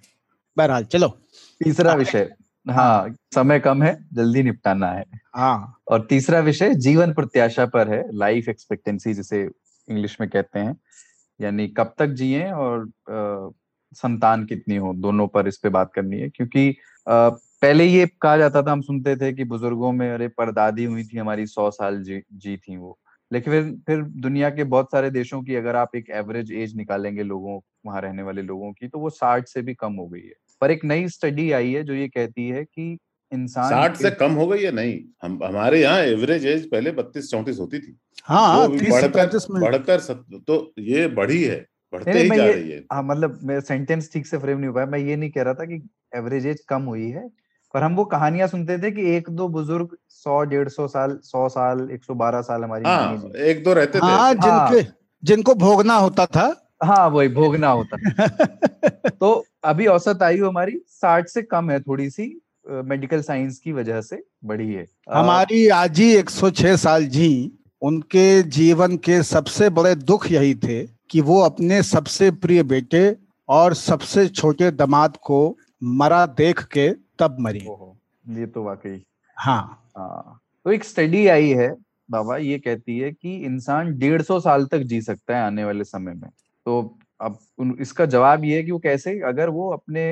बहरहाल चलो तीसरा विषय, हाँ समय कम है, जल्दी निपटाना है। हाँ, और तीसरा विषय जीवन प्रत्याशा पर है, लाइफ एक्सपेक्टेंसी जिसे इंग्लिश में कहते हैं, यानी कब तक जिए और संतान कितनी हो, दोनों पर इस पे बात करनी है। क्योंकि पहले ये कहा जाता था, हम सुनते थे कि बुजुर्गों में अरे परदादी हुई थी हमारी 100 साल जी थी वो, लेकिन फिर दुनिया के बहुत सारे देशों की अगर आप एक एवरेज एज निकालेंगे लोगों, वहां रहने वाले लोगों की, तो वो 60 से भी कम हो गई है। पर एक नई स्टडी आई है जो ये कहती है कि इंसान 60 से कम हो गई है। नहीं, हम हमारे यहाँ एवरेज एज पहले 32-34 होती थी। हाँ, बढ़कर तो ये बढ़ी है, बढ़ते ही जा रही है। हाँ, मतलब मेरा सेंटेंस ठीक से फ्रेम नहीं हो पाया। मैं ये नहीं कह रहा था कि एवरेज एज कम हुई है, पर हम वो कहानियां सुनते थे कि एक दो बुजुर्ग 100-150 साल, 100 साल, 112 साल हमारी एक दो रहते थे जिनको भोगना होता था। हाँ, वही भोगना होता था। तो अभी औसत आयु हमारी 60 से कम है, थोड़ी सी मेडिकल साइंस की वजह से बढ़ी है। हमारी आजी 106 साल जी। उनके जीवन के सबसे बड़े दुख यही थे कि वो अपने सबसे प्रिय बेटे और सबसे छोटे दामाद को मरा देख के तब मरी। ये तो वाकई। हाँ, तो एक स्टडी आई है बाबा, ये कहती है कि इंसान 150 साल तक जी सकता है आने वाले समय में। तो अब इसका जवाब ये है कि वो कैसे, अगर वो अपने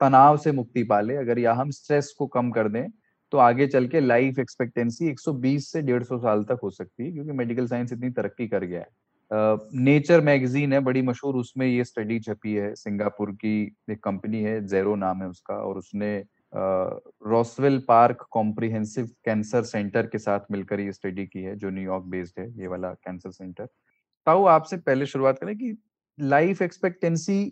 तनाव से मुक्ति पा ले, अगर या हम स्ट्रेस को कम कर दें, तो आगे चल के लाइफ एक्सपेक्टेंसी 120 से 150 साल तक हो सकती है, क्योंकि मेडिकल साइंस इतनी तरक्की कर गया है। नेचर मैगजीन है बड़ी मशहूर, उसमें ये स्टडी छपी है। सिंगापुर की एक कंपनी है, जेरो नाम है उसका, और उसने Roswell park comprehensive cancer centre के साथ मिलकर ये स्टडी की है, जो न्यूयॉर्क बेस्ड है ये वाला कैंसर सेंटर। ताऊ, आपसे पहले शुरुआत करें कि लाइफ एक्सपेक्टेंसी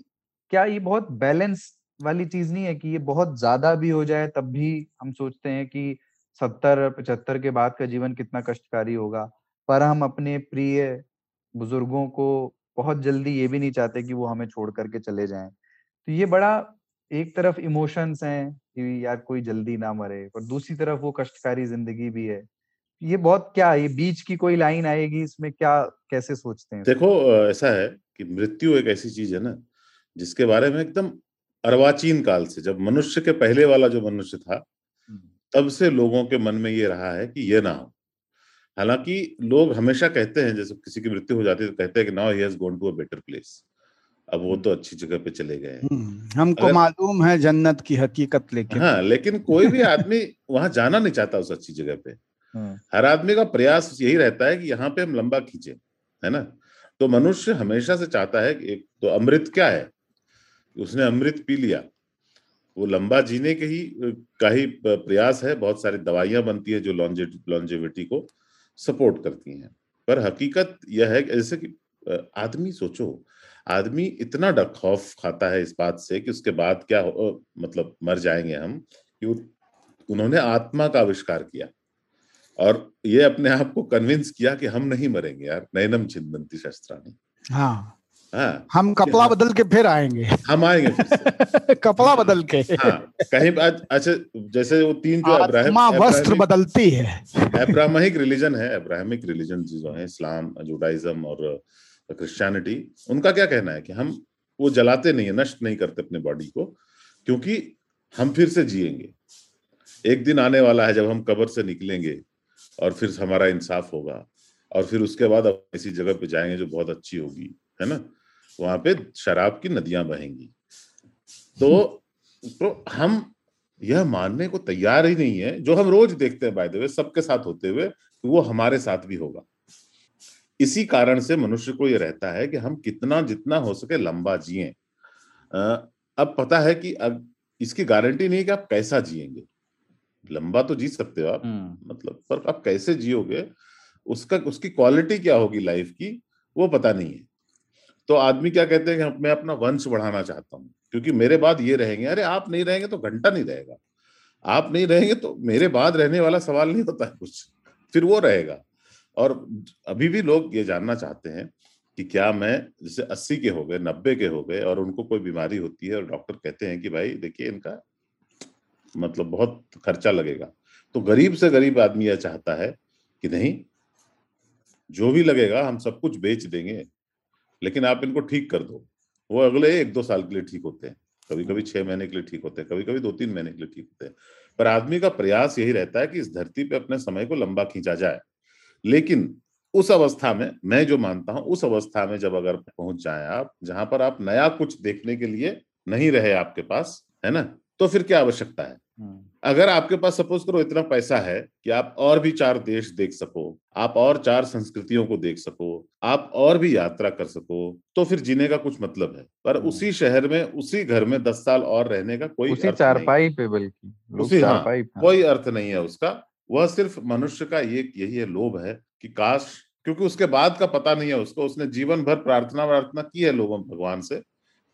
क्या ये बहुत बैलेंस वाली चीज नहीं है कि ये बहुत ज्यादा भी हो जाए तब भी हम सोचते हैं कि 70-75 के बाद का जीवन कितना कष्टकारी होगा, पर हम अपने प्रिय बुजुर्गों को बहुत जल्दी ये भी नहीं चाहते कि वो हमें छोड़ करके चले जाएं। तो ये बड़ा एक तरफ इमोशंस हैं कि यार कोई जल्दी ना मरे, पर दूसरी तरफ वो कष्टकारी जिंदगी भी है। ये बहुत क्या, ये बीच की कोई लाइन आएगी इसमें, क्या कैसे सोचते हैं? देखो, ऐसा है कि मृत्यु एक ऐसी चीज है ना जिसके बारे में एकदम अर्वाचीन काल से, जब मनुष्य के पहले वाला जो मनुष्य था, तब से लोगों के मन में ये रहा है कि ये ना हो। हालांकि लोग हमेशा कहते हैं, जैसे किसी की मृत्यु हो जाती है तो कहते हैं कि now he has gone to a better place, अब वो तो अच्छी जगह पे चले गए, हमको मालूम है जन्नत की हकीकत, लेकिन हाँ, लेकिन कोई भी आदमी वहां जाना नहीं चाहता उस अच्छी जगह पे। हर आदमी का प्रयास यही रहता है कि यहाँ पे हम लंबा खींचे, है ना। तो मनुष्य हमेशा से चाहता है कि एक तो अमृत क्या है, उसने अमृत पी लिया, वो लंबा जीने के ही का ही प्रयास है। बहुत सारी दवाइयां बनती है जो लॉन्जेविटी को सपोर्ट करती हैं, पर हकीकत यह है कि जैसे कि आदमी, सोचो आदमी इतना डखौफ खाता है इस बात से कि उसके बाद क्या हो, मतलब मर जाएंगे हम, कि उन्होंने आत्मा का आविष्कार किया और ये अपने आप को कन्विंस किया कि हम नहीं मरेंगे यार, नैनम छिंदंती शस्त्राणि। हाँ हाँ, हम कपड़ा बदल के फिर आएंगे, हम आएंगे फिर कपड़ा बदल के। हाँ, कहीं अच्छा, जैसे वो तीन जो आत्मा वस्त्र बदलती है, अब्राहमिक रिलीजन है, अब्राहमिक रिलीजन जो है इस्लाम, जुडाइज्म और क्रिश्चियनिटी, उनका क्या कहना है कि हम वो जलाते नहीं है, नष्ट नहीं करते अपने बॉडी को, क्योंकि हम फिर से जिएंगे। एक दिन आने वाला है जब हम कब्र से निकलेंगे और फिर हमारा इंसाफ होगा, और फिर उसके बाद अब ऐसी जगह पे जाएंगे जो बहुत अच्छी होगी, है ना, वहां पे शराब की नदियां बहेंगी। तो हम यह मानने को तैयार ही नहीं है, जो हम रोज देखते हैं बाय द वे सबके साथ होते हुए, तो वो हमारे साथ भी होगा। इसी कारण से मनुष्य को यह रहता है कि हम कितना जितना हो सके लंबा जिए। अब पता है कि अब इसकी गारंटी नहीं कि आप कैसा जिएंगे, लंबा तो जी सकते हो आप, मतलब, पर आप कैसे जियोगे, उसका उसकी क्वालिटी क्या होगी लाइफ की, वो पता नहीं है। तो आदमी क्या कहते हैं कि मैं अपना वंश बढ़ाना चाहता हूँ, क्योंकि मेरे बाद ये रहेंगे। अरे आप नहीं रहेंगे तो घंटा नहीं रहेगा, आप नहीं रहेंगे तो मेरे बाद रहने वाला सवाल नहीं होता है कुछ, फिर वो रहेगा। और अभी भी लोग ये जानना चाहते हैं कि क्या मैं जैसे 80 के हो गए 90 के हो गए और उनको कोई बीमारी होती है और डॉक्टर कहते हैं कि भाई देखिए इनका मतलब बहुत खर्चा लगेगा, तो गरीब से गरीब आदमी यह चाहता है कि नहीं जो भी लगेगा हम सब कुछ बेच देंगे लेकिन आप इनको ठीक कर दो। वो अगले 1-2 साल के लिए ठीक होते हैं, कभी कभी 6 महीने के लिए ठीक होते हैं, कभी कभी 2-3 महीने के लिए ठीक होते हैं, पर आदमी का प्रयास यही रहता है कि इस धरती पे अपने समय को लंबा खींचा जाए। लेकिन उस अवस्था में मैं जो मानता हूं, उस अवस्था में जब अगर पहुंच जाए आप जहां पर आप नया कुछ देखने के लिए नहीं रहे आपके पास, है ना, तो फिर क्या आवश्यकता है। अगर आपके पास सपोज करो इतना पैसा है कि आप और भी 4 देश देख सको, आप और 4 संस्कृतियों को देख सको, आप और भी यात्रा कर सको, तो फिर जीने का कुछ मतलब है। पर उसी शहर में उसी घर में 10 साल और रहने का कोई उसी चारपाई पे बल्कि उसी कोई अर्थ नहीं है उसका। वह सिर्फ मनुष्य का यही है लोभ है कि काश, क्योंकि उसके बाद का पता नहीं है उसको, उसने जीवन भर प्रार्थना की है लोगों भगवान से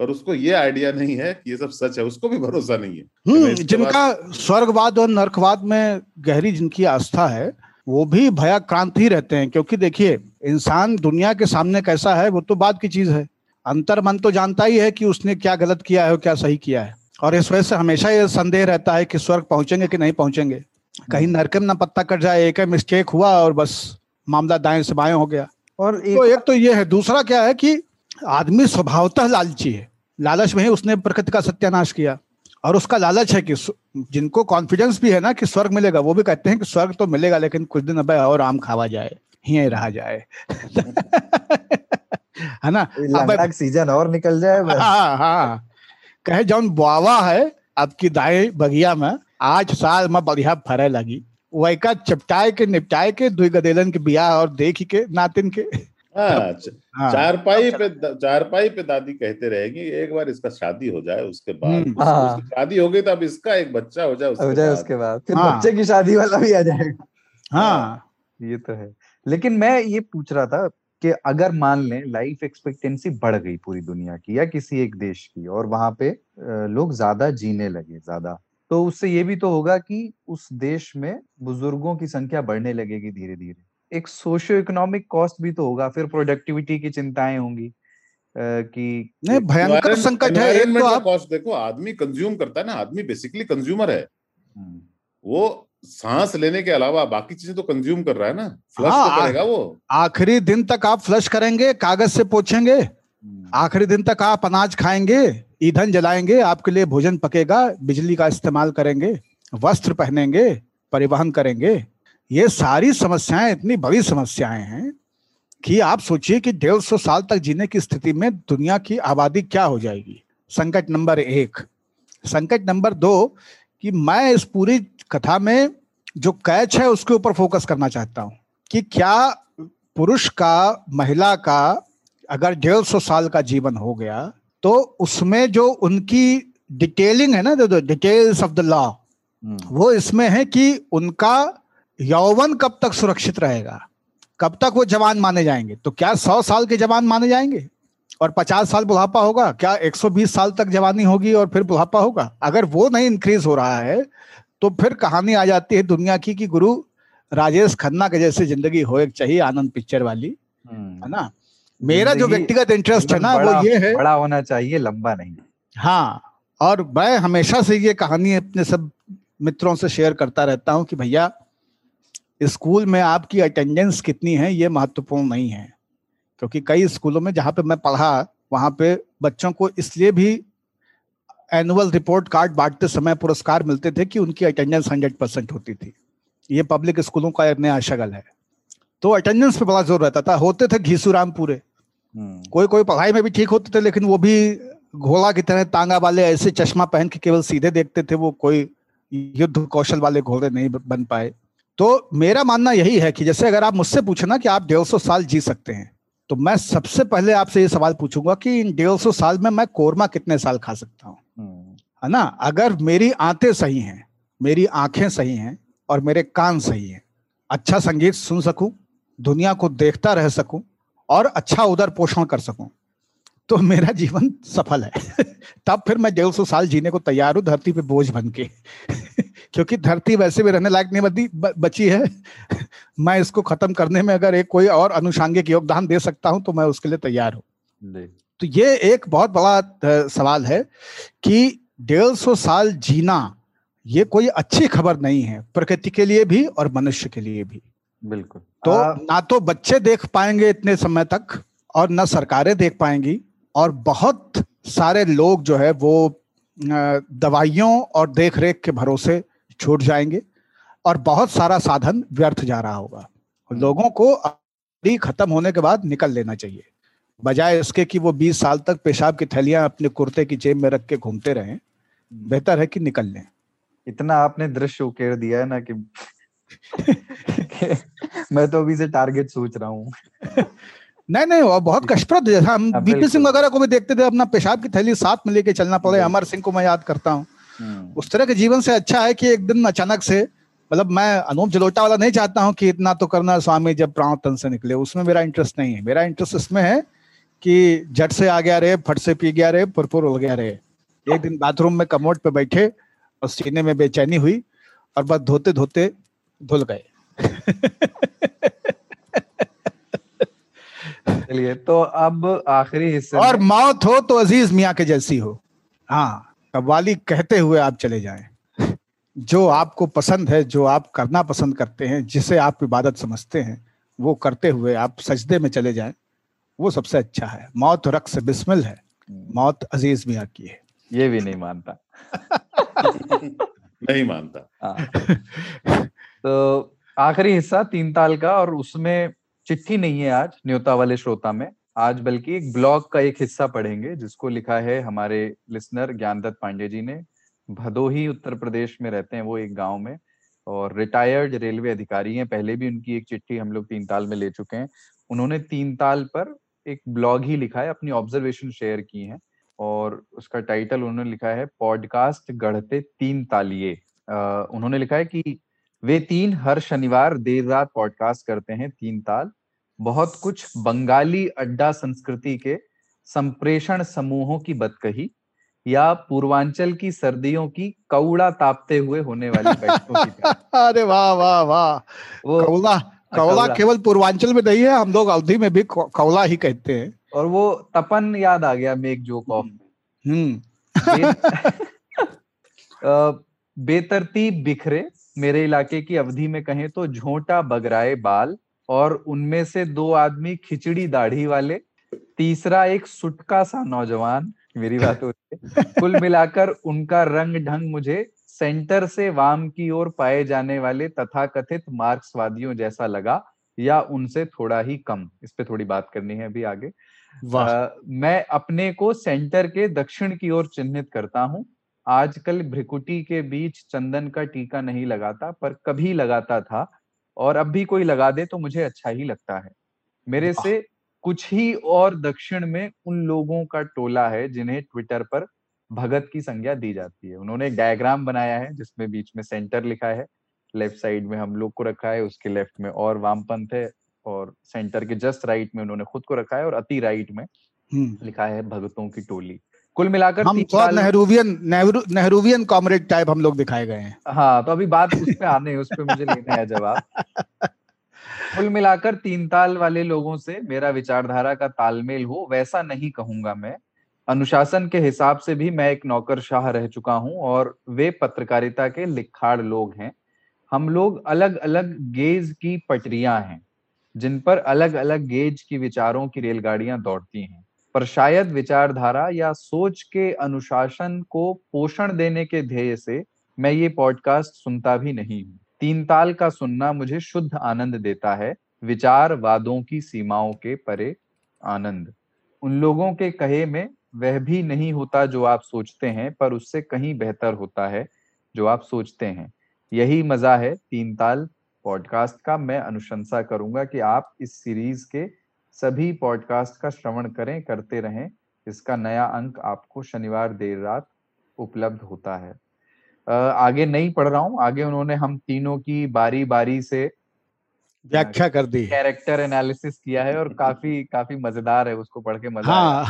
और उसको ये आइडिया नहीं है कि ये सब सच है, उसको भी भरोसा नहीं है। जिनका स्वर्गवाद और नरकवाद में गहरी जिनकी आस्था है वो भी भयाक्रांत ही रहते हैं, क्योंकि देखिए इंसान दुनिया के सामने कैसा है वो तो बाद की चीज है, अंतर मन तो जानता ही है कि उसने क्या गलत किया है और क्या सही किया है। और इस वजह से हमेशा ये संदेह रहता है कि स्वर्ग पहुंचेंगे कि नहीं पहुंचेंगे, कहीं नरक में ना पत्ता कट जाए, एक मिस्टेक हुआ और बस मामला दाएं से बाएं हो गया। और एक तो ये है, दूसरा क्या है कि आदमी स्वभावतः लालची है, लालच में ही उसने प्रकृति का सत्यानाश किया। और उसका लालच है कि जिनको कॉन्फिडेंस भी है ना कि स्वर्ग मिलेगा, वो भी कहते हैं कि स्वर्ग तो मिलेगा लेकिन कुछ दिन अब और आम खावा जाए, यहीं रहा जाए है ना, अब सीजन और निकल जाए। हाँ, कहे जौन बुआवा है आपकी दाएं बगिया में, आज साल में बढ़िया फरे लगी, वैका चपटाए के निपटाए के दुई गदेलन के बिया और देखी के नातिन के। हाँ, चारपाई पे दादी कहते रहेगी एक बार इसका शादी हो जाए, उसके बाद शादी हो गई तो अब इसका एक बच्चा हो जाए उसके बाद फिर बच्चे की शादी वाला भी आ जाएगा। हाँ ये तो है। लेकिन मैं ये पूछ रहा था कि अगर मान लें लाइफ एक्सपेक्टेंसी बढ़ गई पूरी दुनिया की या किसी एक देश की और वहां पे लोग ज्यादा जीने लगे ज्यादा, तो उससे ये भी तो होगा कि उस देश में बुजुर्गों की संख्या बढ़ने लगेगी धीरे धीरे, एक सोशियो इकोनॉमिक कॉस्ट भी तो होगा, फिर प्रोडक्टिविटी की चिंताएं होंगी कि नहीं, भयंकर संकट है। एक तो आप कॉस्ट देखो, आदमी कंज्यूम करता है ना, आदमी बेसिकली कंज्यूमर है, वो सांस लेने के अलावा बाकी चीजें तो कंज्यूम कर रहा है ना, फ्लश तो करेगा वो। आखिरी दिन तक आप फ्लश करेंगे, कागज से पोछेंगे, आखिरी दिन तक आप अनाज खाएंगे, ईंधन जलाएंगे, आपके लिए भोजन पकेगा, बिजली का इस्तेमाल करेंगे, वस्त्र पहनेंगे, परिवहन करेंगे। ये सारी समस्याएं इतनी बड़ी समस्याएं हैं कि आप सोचिए कि 150 साल तक जीने की स्थिति में दुनिया की आबादी क्या हो जाएगी। संकट नंबर 1। संकट नंबर 2 कि मैं इस पूरी कथा में जो कैच है उसके ऊपर फोकस करना चाहता हूं कि क्या पुरुष का महिला का अगर 150 साल का जीवन हो गया तो उसमें जो उनकी डिटेलिंग है ना, डिटेल्स ऑफ द लॉ, वो इसमें है कि उनका यौवन कब तक सुरक्षित रहेगा, कब तक वो जवान माने जाएंगे। तो क्या 100 साल के जवान माने जाएंगे और 50 साल बुढ़ापा होगा? क्या 120 साल तक जवानी होगी और फिर बुढ़ापा होगा? अगर वो नहीं इंक्रीज हो रहा है तो फिर कहानी आ जाती है दुनिया की कि गुरु राजेश खन्ना के जैसे जिंदगी हो एक चाहिए, आनंद पिक्चर वाली, है ना। मेरा जो व्यक्तिगत इंटरेस्ट है ना वो ये है, बड़ा होना चाहिए, लंबा नहीं। हाँ, और मैं हमेशा से ये कहानी अपने सब मित्रों से शेयर करता रहता हूँ कि भैया स्कूल में आपकी अटेंडेंस कितनी है ये महत्वपूर्ण नहीं है, क्योंकि कई स्कूलों में जहाँ पे मैं पढ़ा वहाँ पे बच्चों को इसलिए भी एनुअल रिपोर्ट कार्ड बांटते समय पुरस्कार मिलते थे कि उनकी अटेंडेंस 100% होती थी। ये पब्लिक स्कूलों का एक नया शगल है, तो अटेंडेंस पे बड़ा जोर रहता था। होते थे घीसूराम पूरे, कोई पढ़ाई में भी ठीक होते थे लेकिन वो भी घोड़ा की तरह तांगा वाले, ऐसे चश्मा पहन के केवल सीधे देखते थे, वो कोई युद्ध कौशल वाले घोड़े नहीं बन पाए। तो मेरा मानना यही है कि जैसे अगर आप मुझसे पूछना कि आप 150 साल जी सकते हैं, तो मैं सबसे पहले आपसे ये सवाल पूछूंगा कि इन 150 साल में मैं कोरमा कितने साल खा सकता हूँ, है ना। अगर मेरी आंतें सही हैं, मेरी आंखें सही हैं और मेरे कान सही हैं, अच्छा संगीत सुन सकूं, दुनिया को देखता रह सकूं और अच्छा उदर पोषण कर सकूं, तो मेरा जीवन सफल है तब फिर मैं 150 साल जीने को तैयार हूँ धरती पे बोझ बन के क्योंकि धरती वैसे भी रहने लायक नहीं बची है। मैं इसको खत्म करने में अगर एक कोई और अनुषांगिक योगदान दे सकता हूं तो मैं उसके लिए तैयार हूं। तो ये एक बहुत बड़ा सवाल है कि 150 साल जीना ये कोई अच्छी खबर नहीं है, प्रकृति के लिए भी और मनुष्य के लिए भी। बिल्कुल। तो ना तो बच्चे देख पाएंगे इतने समय तक और ना सरकारें देख पाएंगी, और बहुत सारे लोग जो है वो दवाइयों और देखरेख के भरोसे छूट जाएंगे और बहुत सारा साधन व्यर्थ जा रहा होगा। लोगों को खत्म होने के बाद निकल लेना चाहिए, बजाय इसके कि वो 20 साल तक पेशाब की थैलियां अपने कुर्ते की जेब में रख के घूमते रहें। बेहतर है कि निकल लें। इतना आपने दृश्य उकेर दिया है ना कि मैं तो अभी से टारगेट सोच रहा हूँ। नहीं, वो बहुत कष्टप्रद। जैसा हम बीपी सिंह वगैरह को भी देखते थे, अपना पेशाब की थैली साथ में लेके चलना पड़े। अमर सिंह को मैं याद करता हूँ। उस तरह के जीवन से अच्छा है कि एक दिन अचानक से, मतलब मैं अनूप जलोटा वाला नहीं चाहता हूँ कि इतना तो करना स्वामी जब प्राण तन से निकले, उसमें मेरा इंटरेस्ट नहीं है। मेरा इंटरेस्ट इसमें है कि झट से आ गया रे, फट से पी गया रे, पुरपुर उल गया रे। एक दिन बाथरूम में कमोड पे बैठे और सीने में बेचैनी हुई और बस धोते धोते धुल गए। चलिए, तो अब आखिरी हिस्से। और मौत हो तो अजीज मियां के जैसी हो, हाँ, कव्वाली कहते हुए आप चले जाएं। जो आपको पसंद है, जो आप करना पसंद करते हैं, जिसे आप इबादत समझते हैं, वो करते हुए आप सजदे में चले जाएं, वो सबसे अच्छा है। मौत रक्स बिस्मिल है, मौत अजीज मियां की है। ये भी नहीं मानता। नहीं मानता। तो आखिरी हिस्सा 3 ताल का, और उसमें चिट्ठी नहीं है आज न्योता वाले श्रोता में। आज बल्कि एक ब्लॉग का एक हिस्सा पढ़ेंगे जिसको लिखा है हमारे लिसनर ज्ञान दत्त पांडे जी ने। भदोही उत्तर प्रदेश में रहते हैं वो, एक गांव में, और रिटायर्ड रेलवे अधिकारी हैं। पहले भी उनकी एक चिट्ठी हम लोग 3 ताल में ले चुके हैं। उन्होंने 3 ताल पर एक ब्लॉग ही लिखा है, अपनी ऑब्जर्वेशन शेयर की है, और उसका टाइटल उन्होंने लिखा है पॉडकास्ट गढ़ते 3 तालिये। उन्होंने लिखा है कि वे 3 हर शनिवार देर रात पॉडकास्ट करते हैं 3 ताल। बहुत कुछ बंगाली अड्डा संस्कृति के संप्रेषण समूहों की बतकही या पूर्वांचल की सर्दियों की कौड़ा तापते हुए होने वाली बैठकों की तरह। अरे वाह वाह वाह। कौला केवल पूर्वांचल में नहीं है, हम लोग अवधी में भी कौला ही कहते हैं। और वो तपन याद आ गया, मेक जोक ऑफ। बेतरतीब बिखरे मेरे इलाके की अवधि में कहें तो झोंटा बगराए बाल, और उनमें से 2 आदमी खिचड़ी दाढ़ी वाले, तीसरा एक सुटका सा नौजवान। मेरी बात हो रही है। कुल मिलाकर उनका रंग ढंग मुझे सेंटर से वाम की ओर पाए जाने वाले तथाकथित मार्क्सवादियों जैसा लगा, या उनसे थोड़ा ही कम। इस पे थोड़ी बात करनी है अभी आगे। मैं अपने को सेंटर के दक्षिण की ओर चिन्हित करता हूँ। आजकल भ्रिकुटी के बीच चंदन का टीका नहीं लगाता, पर कभी लगाता था, और अब भी कोई लगा दे तो मुझे अच्छा ही लगता है। मेरे से कुछ ही और दक्षिण में उन लोगों का टोला है जिन्हें ट्विटर पर भगत की संज्ञा दी जाती है। उन्होंने एक डायग्राम बनाया है जिसमें बीच में सेंटर लिखा है, लेफ्ट साइड में हम लोग को रखा है, उसके लेफ्ट में और वामपंथ है, और सेंटर के जस्ट राइट में उन्होंने खुद को रखा है, और अति राइट में लिखा है भगतों की टोली। कुल मिलाकर हम नेहरूवियन कॉमरेड टाइप हम लोग दिखाए गए हैं। हाँ, तो अभी बात उस पे मुझे लेना है जवाब। कुल मिलाकर 3 ताल वाले लोगों से मेरा विचारधारा का तालमेल हो वैसा नहीं कहूंगा मैं। अनुशासन के हिसाब से भी मैं एक नौकरशाह रह चुका हूं, और वे पत्रकारिता के लिखाड़ लोग हैं। हम लोग अलग अलग गेज की पटरियां हैं जिन पर अलग अलग गेज की विचारों की रेलगाड़ियां दौड़ती हैं, पर शायद विचारधारा या सोच के अनुशासन को पोषण देने के ध्येय से मैं ये पॉडकास्ट सुनता भी नहीं हूँ। 3 ताल का सुनना मुझे शुद्ध आनंद देता है, विचार वादों की सीमाओं के परे आनंद। उन लोगों के कहे में वह भी नहीं होता जो आप सोचते हैं, पर उससे कहीं बेहतर होता है जो आप सोचते हैं। यही मजा है 3 ताल पॉडकास्ट का। मैं अनुशंसा करूंगा कि आप इस सीरीज के सभी पॉडकास्ट का श्रवण करें, करते रहें। इसका नया अंक आपको शनिवार देर रात उपलब्ध होता है। आगे नहीं पढ़ रहा हूँ। आगे उन्होंने हम तीनों की बारी बारी से व्याख्या कर दी, कैरेक्टर एनालिसिस किया है और काफी काफी मजेदार है, उसको पढ़ के मजा आया।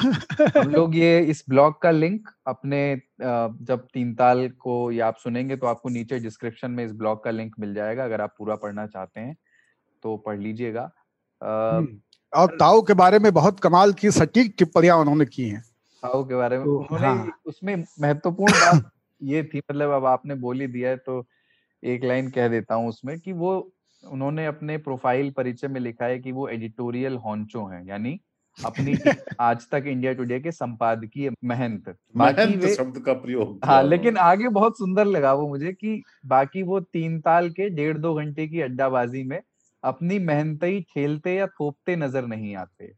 हम लोग ये इस ब्लॉग का लिंक अपने जब तीन ताल को ये आप सुनेंगे तो आपको नीचे डिस्क्रिप्शन में इस ब्लॉग का लिंक मिल जाएगा, अगर आप पूरा पढ़ना चाहते हैं तो पढ़ लीजिएगा। और ताऊ के बारे में बहुत कमाल की सटीक टिप्पणियां उन्होंने की हैं ताऊ के बारे में। उन्होंने उसमें महत्वपूर्ण बात ये थी, मतलब अब आपने बोली दिया है तो एक लाइन कह देता हूँ उसमें, कि वो उन्होंने अपने प्रोफाइल परिचय में लिखा है कि वो एडिटोरियल हॉन्चो हैं, यानी अपनी आज तक इंडिया टुडे के संपादकीय महंत, बाकी शब्द का प्रयोग हाँ, लेकिन आगे बहुत सुंदर लगा वो मुझे, कि बाकी वो तीन ताल के 1.5-2 घंटे की अड्डाबाजी में अपनी मेहनतई खेलते या थोपते नजर नहीं आते।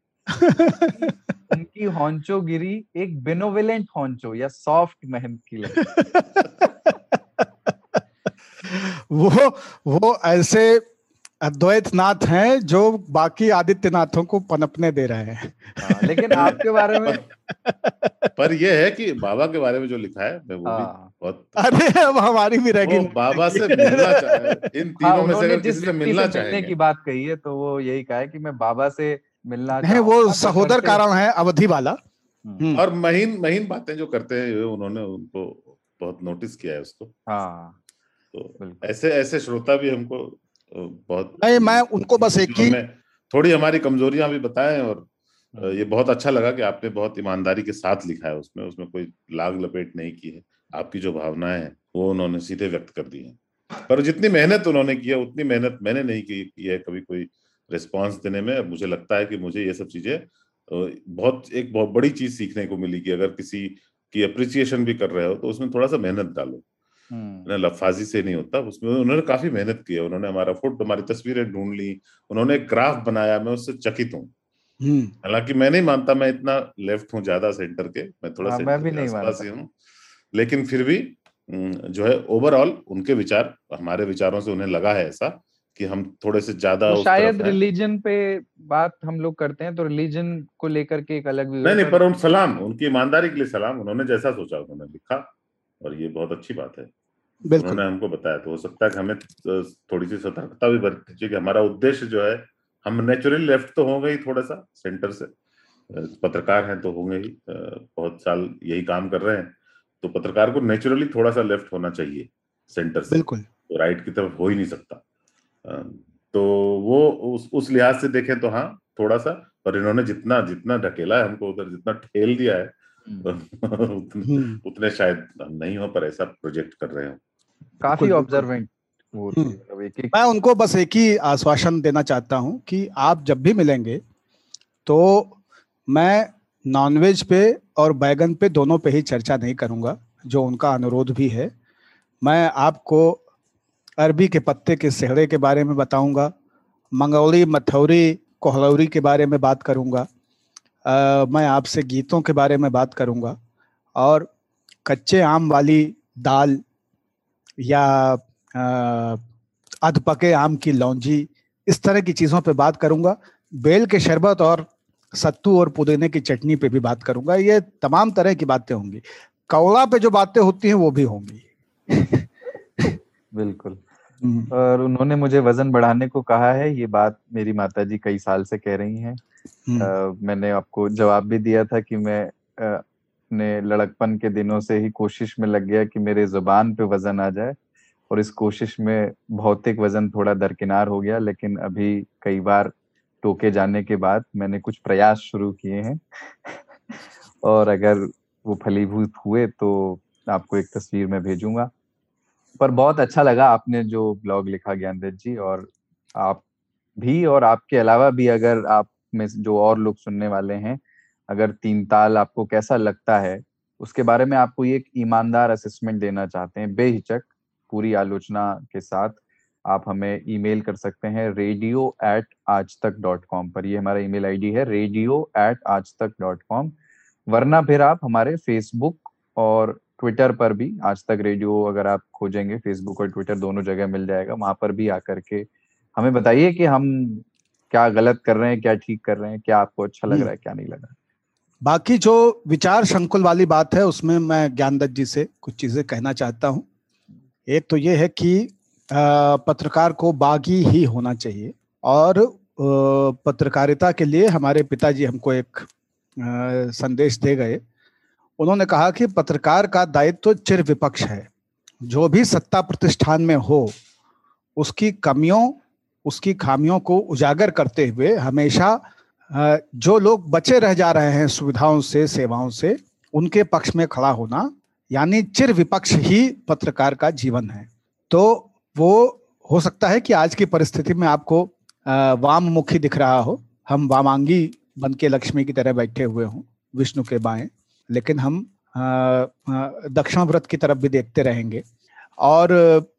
उनकी हॉन्चो गिरी एक बेनोवेलेंट हॉन्चो या सॉफ्ट मेहनत की वो ऐसे अद्वैतनाथ हैं जो बाकी आदित्यनाथों को पनपने दे रहे हैं। लेकिन आपके बारे में पर ये है कि बाबा के बारे में जो लिखा है मैं वो बहुत, अरे अब हमारी भी रहेगी, बाबा से मिलना चाहे, इन तीनों में से अगर किसी से मिलना चाहे की बात कही है तो वो यही कहा है कि मैं बाबा से मिलना है, वो सहोदर कारण है अवधि वाला, और महीन महीन बातें जो करते हैं उन्होंने, उनको बहुत नोटिस किया है उसको। हाँ तो ऐसे ऐसे श्रोता भी हमको बहुत, नहीं मैं उनको बस एक ही, थोड़ी हमारी कमजोरियां भी बताएं, और ये बहुत अच्छा लगा कि आपने बहुत ईमानदारी के साथ लिखा है, उसमें उसमें कोई लाग लपेट नहीं की है, आपकी जो भावनाएं हैं वो उन्होंने सीधे व्यक्त कर दी हैं। पर जितनी मेहनत उन्होंने की है उतनी मेहनत मैंने नहीं की है कभी कोई रिस्पॉन्स देने में। मुझे लगता है कि मुझे ये सब चीजें बहुत बड़ी चीज सीखने को मिली, कि अगर किसी की अप्रिसिएशन भी कर रहे हो तो उसमें थोड़ा सा मेहनत डालो, लफाजी से नहीं होता। उसमें उन्होंने काफी मेहनत की है, उन्होंने हमारा फोटो, हमारी तस्वीरें ढूंढ ली, उन्होंने एक ग्राफ बनाया, मैं उससे चकित हूँ। हालांकि मैं नहीं मानता मैं इतना लेफ्ट हूँ ज्यादा सेंटर के, मैं थोड़ा सा हूँ, लेकिन फिर भी जो है ओवरऑल उनके विचार हमारे विचारों से उन्हें लगा है ऐसा कि हम थोड़े से ज्यादा तो शायद रिलीजन पे बात हम लोग करते हैं तो रिलीजन को लेकर के एक अलग भी नहीं, पर उन सलाम, उनकी ईमानदारी के लिए सलाम, उन्होंने जैसा सोचा उन्होंने लिखा और ये बहुत अच्छी बात है, उन्होंने हमको बताया। तो हो सकता है हमें थोड़ी सी सतर्कता भी बरतनी चाहिए, हमारा उद्देश्य जो है, हम नेचुरली लेफ्ट तो होंगे ही, थोड़ा सा सेंटर से, पत्रकार हैं तो होंगे ही, बहुत साल यही काम कर रहे हैं तो पत्रकार को नेचुरली थोड़ा सा लेफ्ट होना चाहिए सेंटर से, तो राइट की तरफ हो ही नहीं सकता। तो वो उस लिहाज से देखें तो हाँ थोड़ा सा, पर इन्होंने जितना जितना ढकेला है हमको उधर, जितना ठेल दिया है उतने शायद नहीं हो, पर ऐसा प्रोजेक्ट कर रहे हो काफी ऑब्जर्वेंट। मैं उनको बस एक ही आश्वासन देना चाहता हूं कि आप जब भी मिलेंगे तो मैं नॉनवेज पे और बैगन पे दोनों पे ही चर्चा नहीं करूंगा, जो उनका अनुरोध भी है। मैं आपको अरबी के पत्ते के सेहड़े के बारे में बताऊंगा, मंगोली, मथौरी, कोहलौरी के बारे में बात करूंगा, मैं आपसे गीतों के बारे में बात करूंगा, और कच्चे आम वाली दाल या अधपके आम की लौंजी, इस तरह की चीज़ों पे बात करूंगा, बेल के शरबत और सत्तू और पुदीने की चटनी पे भी बात करूंगा। ये तमाम तरह की बातें होंगी, कौला पे जो बातें होती हैं वो भी होंगी। बिल्कुल, और उन्होंने मुझे वजन बढ़ाने को कहा है, ये बात मेरी माताजी कई साल से कह रही हैं। मैंने आपको जवाब भी दिया था कि मैं अपने लड़कपन के दिनों से ही कोशिश में लग गया कि मेरे जुबान पे वजन आ जाए, और इस कोशिश में भौतिक वजन थोड़ा दरकिनार हो गया, लेकिन अभी कई बार टोके जाने के बाद मैंने कुछ प्रयास शुरू किए हैं। और अगर वो फलीभूत हुए तो आपको एक तस्वीर में भेजूंगा। पर बहुत अच्छा लगा आपने जो ब्लॉग लिखा ज्ञानदत्त जी, और आप भी और आपके अलावा भी अगर आप में जो और लोग सुनने वाले हैं, अगर तीन ताल आपको कैसा लगता है उसके बारे में आपको ये एक ईमानदार असेसमेंट देना चाहते हैं, बेहिचक पूरी आलोचना के साथ आप हमें ईमेल कर सकते हैं radio@aajtak.com पर, ये हमारा ईमेल आईडी है radio@aajtak.com, वरना फिर आप हमारे फेसबुक और ट्विटर पर भी, आज तक रेडियो अगर आप खोजेंगे फेसबुक और ट्विटर दोनों जगह मिल जाएगा, वहां पर भी आकर के हमें बताइए कि हम क्या गलत कर रहे हैं, क्या ठीक कर रहे हैं, क्या आपको अच्छा लग रहा है, क्या नहीं लग रहा है। बाकी जो विचार संकुल वाली बात है उसमें मैं ज्ञानदत्त जी से कुछ चीजें कहना चाहता हूँ। एक तो ये है कि पत्रकार को बागी ही होना चाहिए, और पत्रकारिता के लिए हमारे पिताजी हमको एक संदेश दे गए। उन्होंने कहा कि पत्रकार का दायित्व तो चिर विपक्ष है, जो भी सत्ता प्रतिष्ठान में हो उसकी कमियों उसकी खामियों को उजागर करते हुए हमेशा जो लोग बचे रह जा रहे हैं सुविधाओं से सेवाओं से उनके पक्ष में खड़ा होना, यानी चिर विपक्ष ही पत्रकार का जीवन है। तो वो हो सकता है कि आज की परिस्थिति में आपको वाम मुखी दिख रहा हो, हम वामांगी बन के लक्ष्मी की तरह बैठे हुए हों विष्णु के बाएं, लेकिन हम दक्षिण व्रत की तरफ भी देखते रहेंगे। और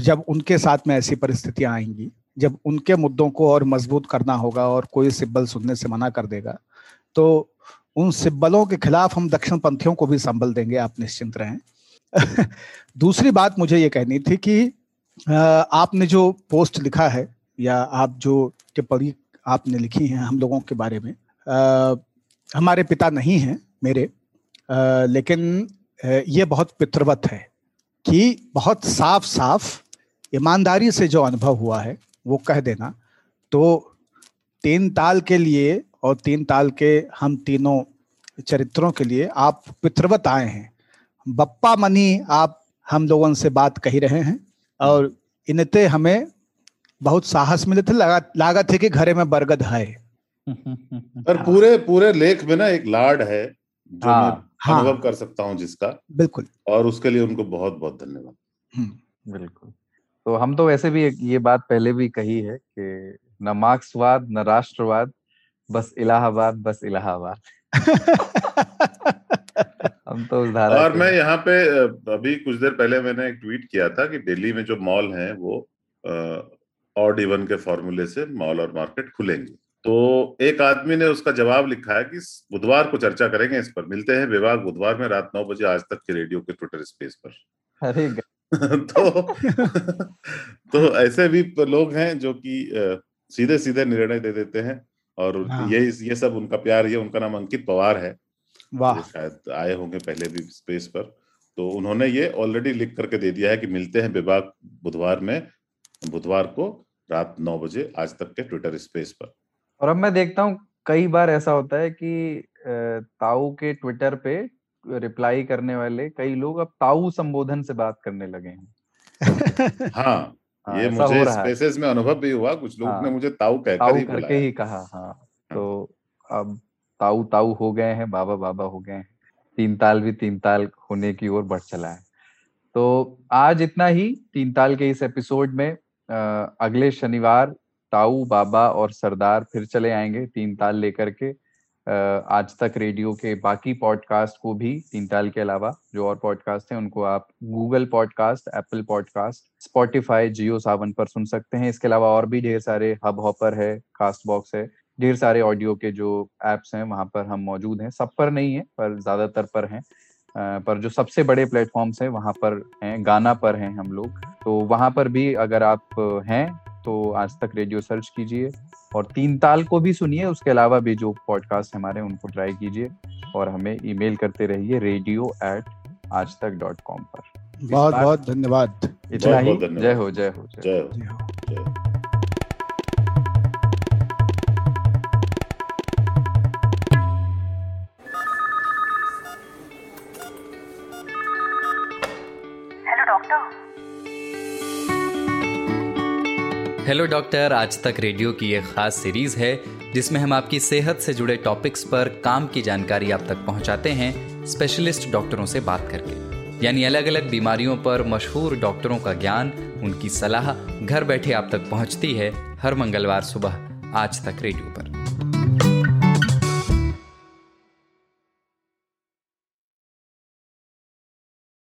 जब उनके साथ में ऐसी परिस्थितियां आएंगी जब उनके मुद्दों को और मजबूत करना होगा और कोई सिब्बल सुनने से मना कर देगा, तो उन सिब्बलों के खिलाफ हम दक्षिण पंथियों को भी संबल देंगे, आप निश्चिंत रहें। दूसरी बात मुझे ये कहनी थी कि आपने जो पोस्ट लिखा है या आप जो टिप्पणी आपने लिखी है हम लोगों के बारे में, हमारे पिता नहीं हैं मेरे, लेकिन ये बहुत पितृवत है कि बहुत साफ साफ ईमानदारी से जो अनुभव हुआ है वो कह देना। तो तीन ताल के लिए और तीन ताल के हम तीनों चरित्रों के लिए आप पितृवत आए हैं। बप्पा मनी आप हम लोगों से बात कही रहे हैं और इनते हमें बहुत साहस मिले थे, लगा थे कि घरे में बरगद है। पर पूरे लेख में ना एक लाड है जो मैं अनुभव कर सकता हूँ जिसका, बिल्कुल, और उसके लिए उनको बहुत बहुत धन्यवाद। बिल्कुल, तो हम तो वैसे भी ये बात पहले भी कही है कि न मार्क्सवाद न राष्ट्रवाद, बस इलाहाबाद बस इलाहाबाद। हम तो उस धारा। और मैं यहाँ पे अभी कुछ देर पहले मैंने एक ट्वीट किया था कि दिल्ली में जो मॉल हैं वो ऑड इवन के फॉर्मूले से मॉल और मार्केट खुलेंगे। तो एक आदमी ने उसका जवाब लिखा है कि बुधवार को चर्चा करेंगे इस पर, मिलते हैं विभाग बुधवार में रात 9 बजे आज तक के रेडियो के ट्विटर स्पेस पर। अरे तो ऐसे भी लोग हैं जो कि सीधे सीधे निर्णय दे देते हैं और ये सब उनका प्यार। ये उनका नाम अंकित पवार है, वाह, शायद आए होंगे पहले भी स्पेस पर। तो उन्होंने ये ऑलरेडी लिख करके दे दिया है कि मिलते हैं विभाग बुधवार को रात 9 बजे आज तक के ट्विटर स्पेस पर। और अब मैं देखता हूँ कई बार ऐसा होता है कि ताऊ के ट्विटर पे रिप्लाई करने वाले कई लोग अब ताऊ संबोधन से बात करने लगे हैं। हाँ, ये मुझे स्पेसेस में अनुभव भी हुआ, कुछ लोग ने मुझे ताऊ करके ही कहा। हाँ, तो अब ताऊ हो गए हैं, बाबा हो गए हैं, तीन ताल भी तीन ताल होने की ओर बढ़ चला है। तो आज इतना ही तीन ताल के इस एपिसोड में। अगले शनिवार ताऊ, बाबा और सरदार फिर चले आएंगे तीन ताल लेकर के। आज तक रेडियो के बाकी पॉडकास्ट को भी, तीन ताल के अलावा जो और पॉडकास्ट हैं उनको आप Google podcast, Apple podcast, Spotify, Jio Saavn पर सुन सकते हैं। इसके अलावा और भी ढेर सारे, हब हॉपर है, कास्ट बॉक्स है, ढेर सारे ऑडियो के जो एप्स हैं वहां पर हम मौजूद हैं। सब पर नहीं है पर ज्यादातर पर हैं, पर जो सबसे बड़े प्लेटफॉर्म्स हैं वहां पर हैं। गाना पर हैं हम लोग, तो वहां पर भी अगर आप हैं तो आज तक रेडियो सर्च कीजिए और तीन ताल को भी सुनिए। उसके अलावा भी जो पॉडकास्ट हमारे उनको ट्राई कीजिए और हमें ईमेल करते रहिए radio@aajtak.com पर। बहुत बहुत धन्यवाद, इतना ही। जय हो, जय हो, जय हो। हेलो डॉक्टर आज तक रेडियो की एक खास सीरीज है जिसमें हम आपकी सेहत से जुड़े टॉपिक्स पर काम की जानकारी आप तक पहुंचाते हैं स्पेशलिस्ट डॉक्टरों से बात करके, यानी अलग अलग बीमारियों पर मशहूर डॉक्टरों का ज्ञान, उनकी सलाह घर बैठे आप तक पहुंचती है हर मंगलवार सुबह आज तक रेडियो पर।